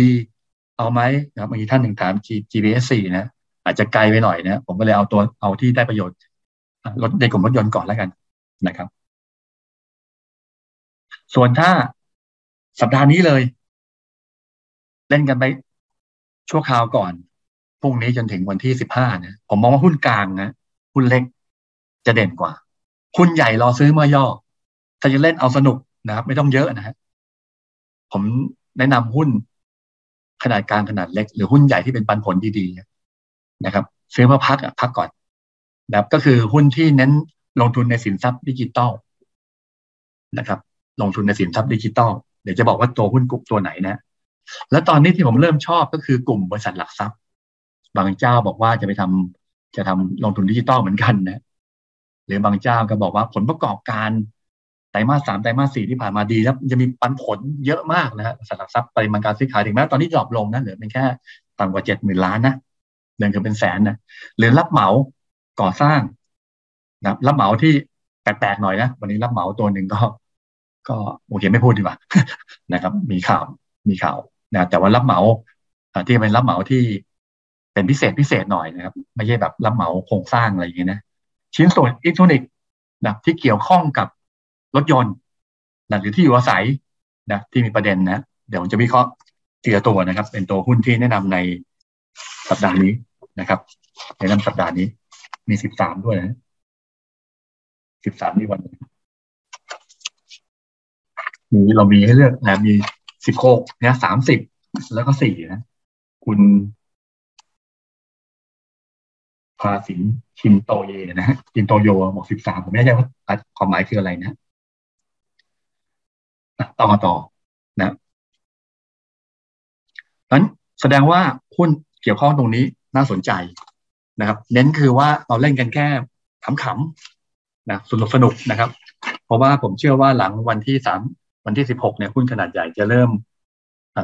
เอาไหมนะครับมีท่านหนึ่งถาม GPSC นะอาจจะไกลไปหน่อยนะผมก็เลยเอาที่ได้ประโยชน์รถในกลุ่มรถยนต์ก่อนแล้วกันนะครับส่วนถ้าสัปดาห์นี้เลยเล่นกันไปชั่วคราวก่อนพรุ่งนี้จนถึงวันที่15นะผมมองว่าหุ้นกลางนะหุ้นเล็กจะเด่นกว่าหุ้นใหญ่รอซื้อเมื่อย่อถ้าจะเล่นเอาสนุกนะครับไม่ต้องเยอะนะฮะผมแนะนำหุ้นขนาดกลางขนาดเล็กหรือหุ้นใหญ่ที่เป็นปันผลดีๆนะครับซื้อมาพักก่อนนะครับก็คือหุ้นที่เน้นลงทุนในสินทรัพย์ดิจิตอลนะครับลงทุนในสินทรัพย์ดิจิตอลเดี๋ยวจะบอกว่าตัวหุ้นกลุ่มตัวไหนนะแล้วตอนนี้ที่ผมเริ่มชอบก็คือกลุ่มบริษัทหลักทรัพย์บางเจ้าบอกว่าจะทำลงทุนดิจิตอลเหมือนกันนะหรือบางเจ้าก็บอกว่าผลประกอบการไตรมาส 3ไตรมาส 4ที่ผ่านมาดีแล้วจะมีปันผลเยอะมากนะฮะบริษัทหลักทรัพย์ปริมาณการซื้อขายถึงแม้ตอนนี้ดรอปลงนะเหลือเป็นแค่ต่ำกว่า 70,000 ล้านนะเดือนก็เป็นแสนนะหรือรับเหมาก่อสร้างนะรับเหมาที่แปลกๆหน่อยนะวันนี้รับเหมาตัวหนึ่งก็โอเคไม่พูดดีกว่านะครับมีข่าวนะแต่ว่ารับเหมาที่เป็นรับเหมาที่เป็นพิเศษหน่อยนะครับไม่ใช่แบบรับเหมาโครงสร้างอะไรอย่างเงี้ยนะชิ้นส่วนอิเล็กทรอนิกส์นะที่เกี่ยวข้องกับรถยนต์นะหรือที่อยู่อาศัยนะที่มีประเด็นนะเดี๋ยวผมจะวิเคราะห์ทีละตัวนะครับเป็นตัวหุ้นที่แนะนำในสัปดาห์นี้นะครับแนะนำสัปดาห์นี้มี13ด้วยนะ13นี่วันนี้เรามีให้เลือกนะมี16เนี่ย30แล้วก็4นะคุณภาสินชินโตเยนะฮะชินโตโยบอก13ผมไม่แน่ใจว่าความหมายคืออะไรนะต่อนะนั้นแสดงว่าหุ้นเกี่ยวข้องตรงนี้น่าสนใจนะครับเน้นคือว่าเราเล่นกันแค่ขำๆนะสนุกนะครับเพราะว่าผมเชื่อว่าหลังวันที่16เนี่ยหุ้นขนาดใหญ่จะเริ่ม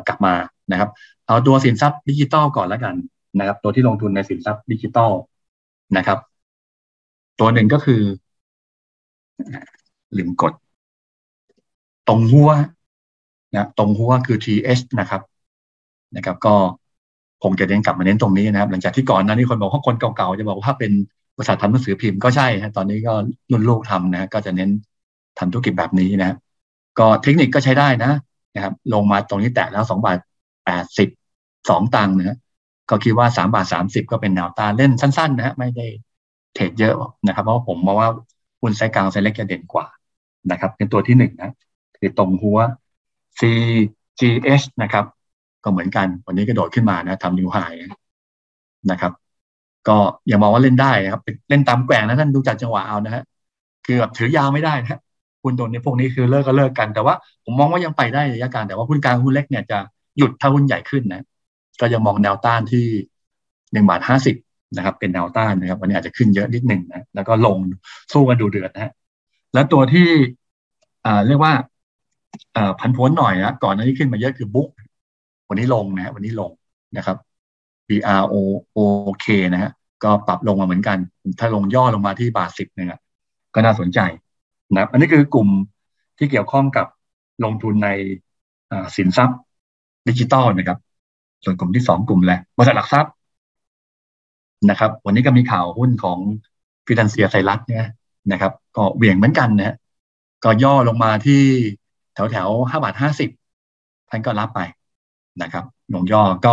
กลับมานะครับเอาตัวสินทรัพย์ดิจิตอลก่อนแล้วกัน นะครับตัวที่ลงทุนในสินทรัพย์ดิจิทัลนะครับตัวหนึ่งก็คือลืมกดตรงหัวนะตรงหัวคือ TH นะครับก็คงจะเน้นกลับมาเน้นตรงนี้นะครับหลังจากที่ก่อนหน้านี้คนบอกว่าคนเก่าๆจะบอกว่าเป็นบริษัททำหนังสือพิมพ์ก็ใช่ฮะตอนนี้ก็รุ่นลูกทำนะก็จะเน้นทำธุรกิจแบบนี้นะก็เทคนิคก็ใช้ได้นะครับลงมาตรงนี้แตะแล้ว2.82 บาทนะก็คิดว่า3.30 บาทก็เป็นแนวต้านเล่นสั้นๆนะฮะไม่ได้เทรดเยอะนะครับเพราะผมมองว่าหุ้นไซกลางไซเล็กจะเด่นกว่านะครับเป็นตัวที่หนึ่งนะคือตรงหัว CGH นะครับก็เหมือนกันวันนี้กระโดดขึ้นมานะทำนิวไฮนะครับก็อย่ามองว่าเล่นได้นะครับเล่นตามแกว่งนะท่านดูจัดจังหวะเอานะฮะคือแบบถือยาวไม่ได้นะหุ้นตัวนี้พวกนี้คือเลิกก็เลิกกันแต่ว่าผมมองว่ายังไปได้ระยะกลางแต่ว่าหุ้นกลางหุ้นเล็กเนี่ยจะหยุดถ้าหุ้นใหญ่ขึ้นนะก็ยังมองแนวต้านที่1.50 บาทนะครับเป็นแนวต้านนะครับวันนี้อาจจะขึ้นเยอะนิดหนึ่งนะแล้วก็ลงสู้กันดูเดือดนะฮะแล้วตัวที่เรียกว่าผันผวนหน่อยนะก่อนหน้านี้ขึ้นมาเยอะคือบุ๊กวันนี้ลงนะวันนี้ลงนะครับ BROOK นะฮะก็ปรับลงมาเหมือนกันถ้าลงย่อลงมาที่1.10 บาทนึงอ่ะก็น่าสนใจนะอันนี้คือกลุ่มที่เกี่ยวข้องกับลงทุนในสินทรัพย์ดิจิตอลนะครับส่วนกลุ่มที่2กลุ่มแหละบริษัทหลักทรัพย์นะครับวันนี้ก็มีข่าวหุ้นของฟินันเซียไซรัสเนี่ยนะครับก็เหวี่ยงเหมือนกันนะก็ย่อลงมาที่แถว5.50 บาทท่านก็รับไปนะครับลงย่อก็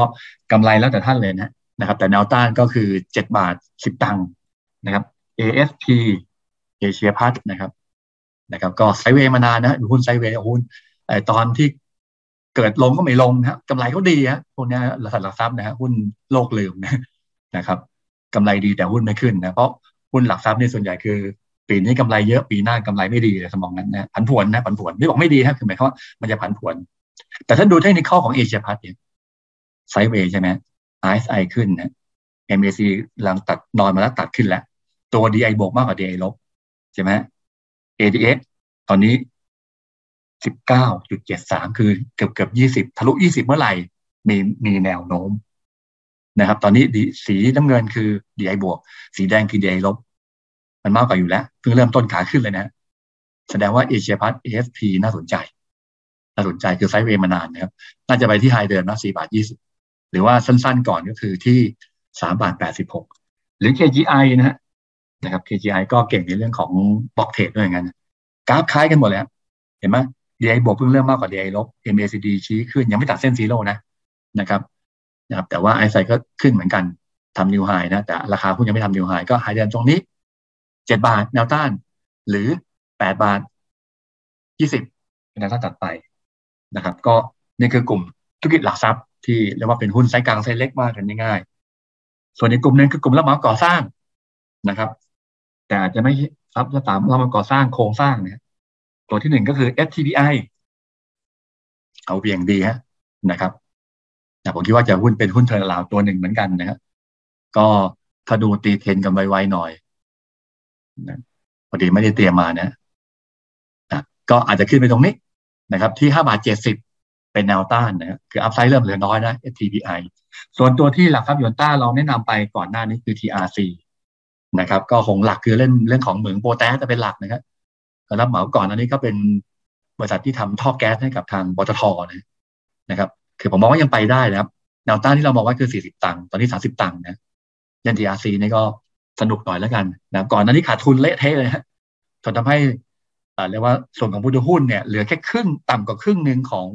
กำไรแล้วแต่ท่านเลยนะครับแต่แนวต้านก็คือ7.10 บาทนะครับ ASP เอเชียพัฒน์นะครับก็ไซด์เวย์มานานนะหุ้นไซด์เวย์หุ้นตอนที่เกิดลงก็ไม่ลงนะกำไรเขาดีฮะพวกนี้บริษัทหลักทรัพย์นะฮะหุ้นโลกลืมนะครับกำไรดีแต่หุ้นไม่ขึ้นนะเพราะหุ้นหลักทรัพย์นี่ส่วนใหญ่คือปีนี้กำไรเยอะปีหน้ากำไรไม่ดีสมองนั้นนะผันผวนนะผันผวนไม่บอกไม่ดีฮะคือหมายความว่ามันจะผันผวนแต่ถ้าดูเทคนิคของเอเชียพัฒน์เนี่ยไซด์เวย์ใช่ไหม RSI ขึ้นนะ MACD หลังตัดนอนมาแล้วตัดขึ้นแล้วตัว DI บวกมากกว่า DI ลบใช่ไหม ADX ตอนนี้ 19.73 คือเกือบ 20 ทะลุ 20 เมื่อไหร่มีแนวโน้มนะครับตอนนี้สีน้ำเงินคือ DI บวกสีแดงคือ DI ลบมันมากกว่าอยู่แล้วเพิ่งเริ่มต้นขาขึ้นเลยนะแสดงว่าเอเชียพัฒน์ ASP น่าสนใจคือไซด์เวย์มานานนะครับน่าจะไปที่ไฮเดิมนะ 4.20 บาทหรือว่าสั้นๆก่อนก็คือที่ 3.86 บาทหรือ KGI นะครับ KGI ก็เก่งในเรื่องของบล็อกเทรดด้วยงั้นกราฟคล้ายกันหมดแล้วเห็นไหม DI บวกเพิ่งเริ่มมากกว่า DI ลบ MACD ชี้ขึ้นยังไม่ตัดเส้น 0 นะครับแต่ว่าไอไซก็ขึ้นเหมือนกันทำนิวไฮนะแต่ราคาหุ้นยังไม่ทำนิวไฮก็ไฮเดิมตรงนี้7 บาทแนวต้านหรือ8.20 บาทเป็นแนวต้านตัดไปนะครับก็นี่คือกลุ่มธุรกิจหลักทรัพย์ที่เรียกว่าเป็นหุ้นไซส์กลางไซส์เล็กมากกันง่ายๆส่วนอีกกลุ่มนึงคือกลุ่มรับเหมาก่อสร้างนะครับแต่อาจจะไม่รับและตามรับเหมาก่อสร้างโครงสร้างเนี่ยตัวที่หนึ่งก็คือ STBI เอาเบี่ยงดีฮะนะครับแต่ผมคิดว่าจะหุ้นเป็นหุ้นเทอร์ลาวตัวหนึ่งเหมือนกันนะครับก็ถ้าดูตีเทนกันไวๆหน่อยนะพอดีไม่ได้เตรียมมานะก็อาจจะขึ้นไปตรงนี้นะครับที่5.70 บาทเป็นแนวต้านนะครับคืออัพไซด์เริ่มเหลือน้อยนะ STBI ส่วนตัวที่หลักทรัพย์ยนต้าเราแนะนำไปก่อนหน้านี้คือ TRC นะครับก็คงหลักคือเล่นเรื่องของเหมืองโปแทสจะเป็นหลักนะครับรับเหมาก่อนอันนี้ก็เป็นบริษัทที่ทำท่อแก๊สให้กับทางปตท.นะครับคือผมมองว่ายังไปได้นะครับแนวต้านที่เรามองว่าคือ40 ตังค์ตอนนี้30 ตังค์นะยัน TRC นี่ก็สนุกหน่อยแล้วกันนะก่อนหน้านี้ขาดทุนเละเทะเลยฮะจนทำให้เรียกว่าส่วนของผู้ถือหุ้นเนี่ยเหลือแค่ครึ่งต่ำกว่าครึ่งนึงของ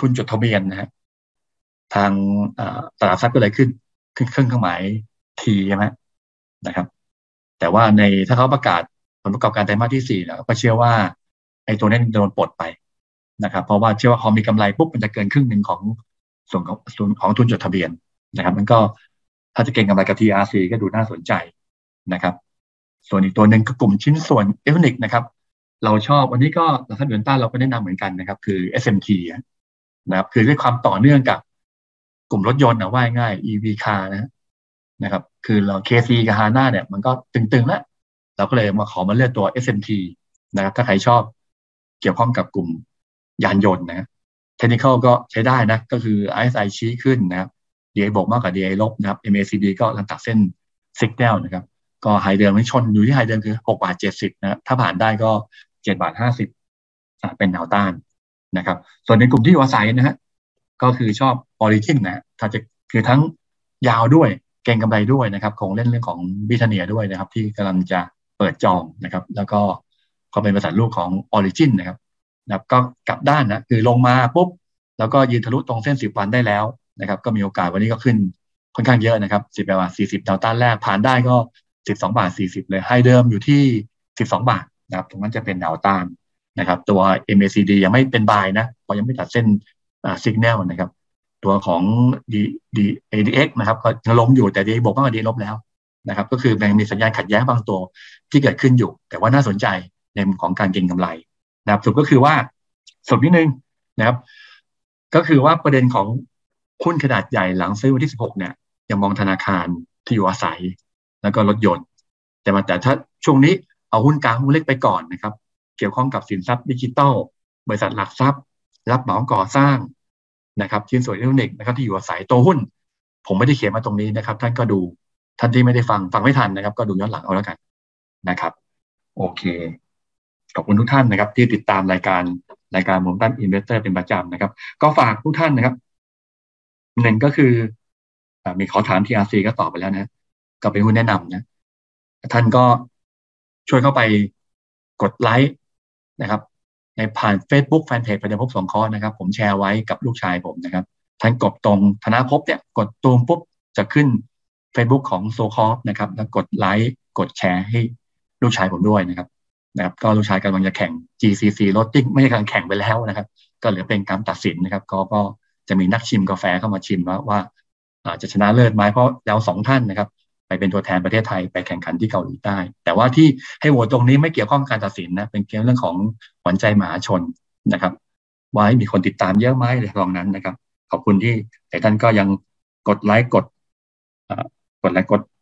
ทุนจดทะเบียนนะฮะทางตลาดทรัพย์ก็เลยขึ้นเครื่องหมายทีใช่ไหมนะครับแต่ว่าในถ้าเขาประกาศผลประกอบการไตรมาสที่4เนี่ยก็เชื่อว่าไอ้ตัวนี้โดนปลดไปนะครับเพราะว่าเชื่อว่าพอมีกำไรปุ๊บมันจะเกินครึ่งนึงของส่วนของทุนจดทะเบียนนะครับมันก็ถ้าจะเก็งกำไรกับ TRC ก็ดูน่าสนใจนะครับส่วนอีกตัวนึงคือกลุ่มชิ้นส่วนอิเล็กทรอนิกส์นะครับเราชอบวันนี้ก็หลักทรัพย์ยนต้าเราก็แนะนำเหมือนกันนะครับคือ SMT นะครับคือด้วยความต่อเนื่องกับกลุ่มรถยนต์นะว่าง่าย EV car นะครับคือเรา KC กับ HANA เนี่ยมันก็ตึงๆแล้วเราก็เลยมาขอมาเลือกตัว SMT นะครับถ้าใครชอบเกี่ยวข้องกับกลุ่มยานยนต์นะเทคนิคอลก็ใช้ได้นะก็คือ RSI ชี้ขึ้นนะครับ DI บวกมากกว่า DI ลบนะครับ MACD ก็หลังตัดเส้น Signal นะครับก็ไฮเดิมไม่ชนอยู่ที่ไฮเดิมคือ6.70 นะถ้าผ่านได้ก็7.50 เป็นแนวต้านนะครับส่วนในกลุ่มที่อยู่อาศัยนะฮะก็คือชอบ origin นะถ้าจะคือทั้งยาวด้วยเก็งกำไรด้วยนะครับคงเล่นเรื่องของบิทเนียด้วยนะครับที่กำลังจะเปิดจองนะครับแล้วก็เขาเป็นบริษัทลูกของ origin นะครับก็กลับด้านนะคือลงมาปุ๊บแล้วก็ยืนทะลุตรงเส้น10วันได้แล้วนะครับก็มีโอกาสวันนี้ก็ขึ้นค่อนข้างเยอะนะครับ10บาท40ดาวต้านแรกผ่านได้ก็12.40 เลยไฮเดิมอยู่ที่12 บาทนะครับตรงนั้นจะเป็นแนวต้านนะครับตัว MACD ยังไม่เป็นบายนะเพราะยังไม่ตัดเส้นsignal นะครับตัวของ ADX นะครับก็ยังลงอยู่แต่ DI บวกมากกว่า DI ลบแล้วนะครับก็คือมันมีสัญญาณขัดแย้งบางตัวที่เกิดขึ้นอยู่แต่ว่าน่าสนใจในมุมของการเก็งกำไรนะครับสุดก็คือว่าสรุปนิดนึงนะครับก็คือว่าประเด็นของหุ้นขนาดใหญ่หลังซื้อวันที่16เนี่ยยังมองธนาคารที่อยู่อาศัยแล้วก็รถยนต์แต่ถ้าช่วงนี้เอาหุ้นกลางหุ้นเล็กไปก่อนนะครับเกี่ยวข้องกับสินทรัพย์ดิจิทัลบริษัทหลักทรัพย์รับเหมาก่อสร้างนะครับชิ้นส่วนอิเล็กทรอนิกส์นะครับที่อยู่อาศัยตัวหุ้นผมไม่ได้เขียนมาตรงนี้นะครับท่านก็ดูท่านที่ไม่ได้ฟังไม่ทันนะครับก็ดูย้อนหลังเอาแล้วกันนะครับโอเคขอบคุณทุกท่านนะครับที่ติดตามรายการมุมด้าน Investor เป็นประจำนะครับก็ฝากทุกท่านนะครับหนึ่งก็คือมีขอถาม TRC ก็ตอบไปแล้วนะก็เป็นหุ้นแนะนำนะท่านก็ช่วยเข้าไปกดไลค์นะครับในผ่าน Facebook Fanpage ประเด็นพบสองข้อนะครับผมแชร์ไว้กับลูกชายผมนะครับท่านกดตรงธนภพเนี่ยกดตูมปุ๊บจะขึ้น Facebook ของ So Coffee นะครับแล้วกดไลค์กดแชร์ให้ลูกชายผมด้วยนะครับก็ลูกชายกำลังจะแข่ง GCC Roasting ไม่ใช่การแข่งไปแล้วนะครับก็เหลือเป็นการตัดสินนะครับก็จะมีนักชิมกาแฟเข้ามาชิมว่าจะชนะเลิศไหมเพราะแล้ว2ท่านนะครับไปเป็นตัวแทนประเทศไทยไปแข่งขันที่เกาหลีใต้แต่ว่าที่ให้โหวตตรงนี้ไม่เกี่ยวข้องการตัดสินนะเป็นเกี่ยวเรื่องของขวัญใจมหาชนนะครับว่ามีคนติดตามเยอะไหมในกองนั้นนะครับขอบคุณที่แต่ท่านก็ยังกดไลค์กด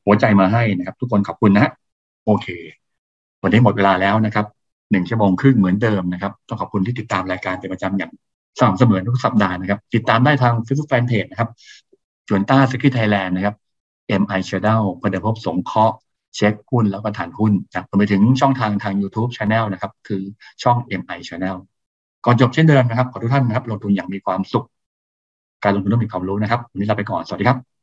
หัวใจมาให้นะครับทุกคนขอบคุณนะฮะโอเควันนี้หมดเวลาแล้วนะครับ1 ชั่วโมงครึ่งเหมือนเดิมนะครับต้องขอบคุณที่ติดตามรายการเป็นประจำอย่างสม่ำเสมอทุกสัปดาห์นะครับติดตามได้ทาง Facebook Fanpage นะครับจวนต้าสกิทไทยแลนด์นะครับMI Channel ประเดิมพบสงเคราะห์เช็คหุ้นแล้วก็ฐานหุ้นนะรวมไปถึงช่องทาง YouTube Channel นะครับคือช่อง MI Channel ก่อนจบเช่นเดิมนะครับขอทุกท่านนะครับลงทุนอย่างมีความสุขการลงทุนต้องมีความรู้นะครับวันนี้ลาไปก่อนสวัสดีครับ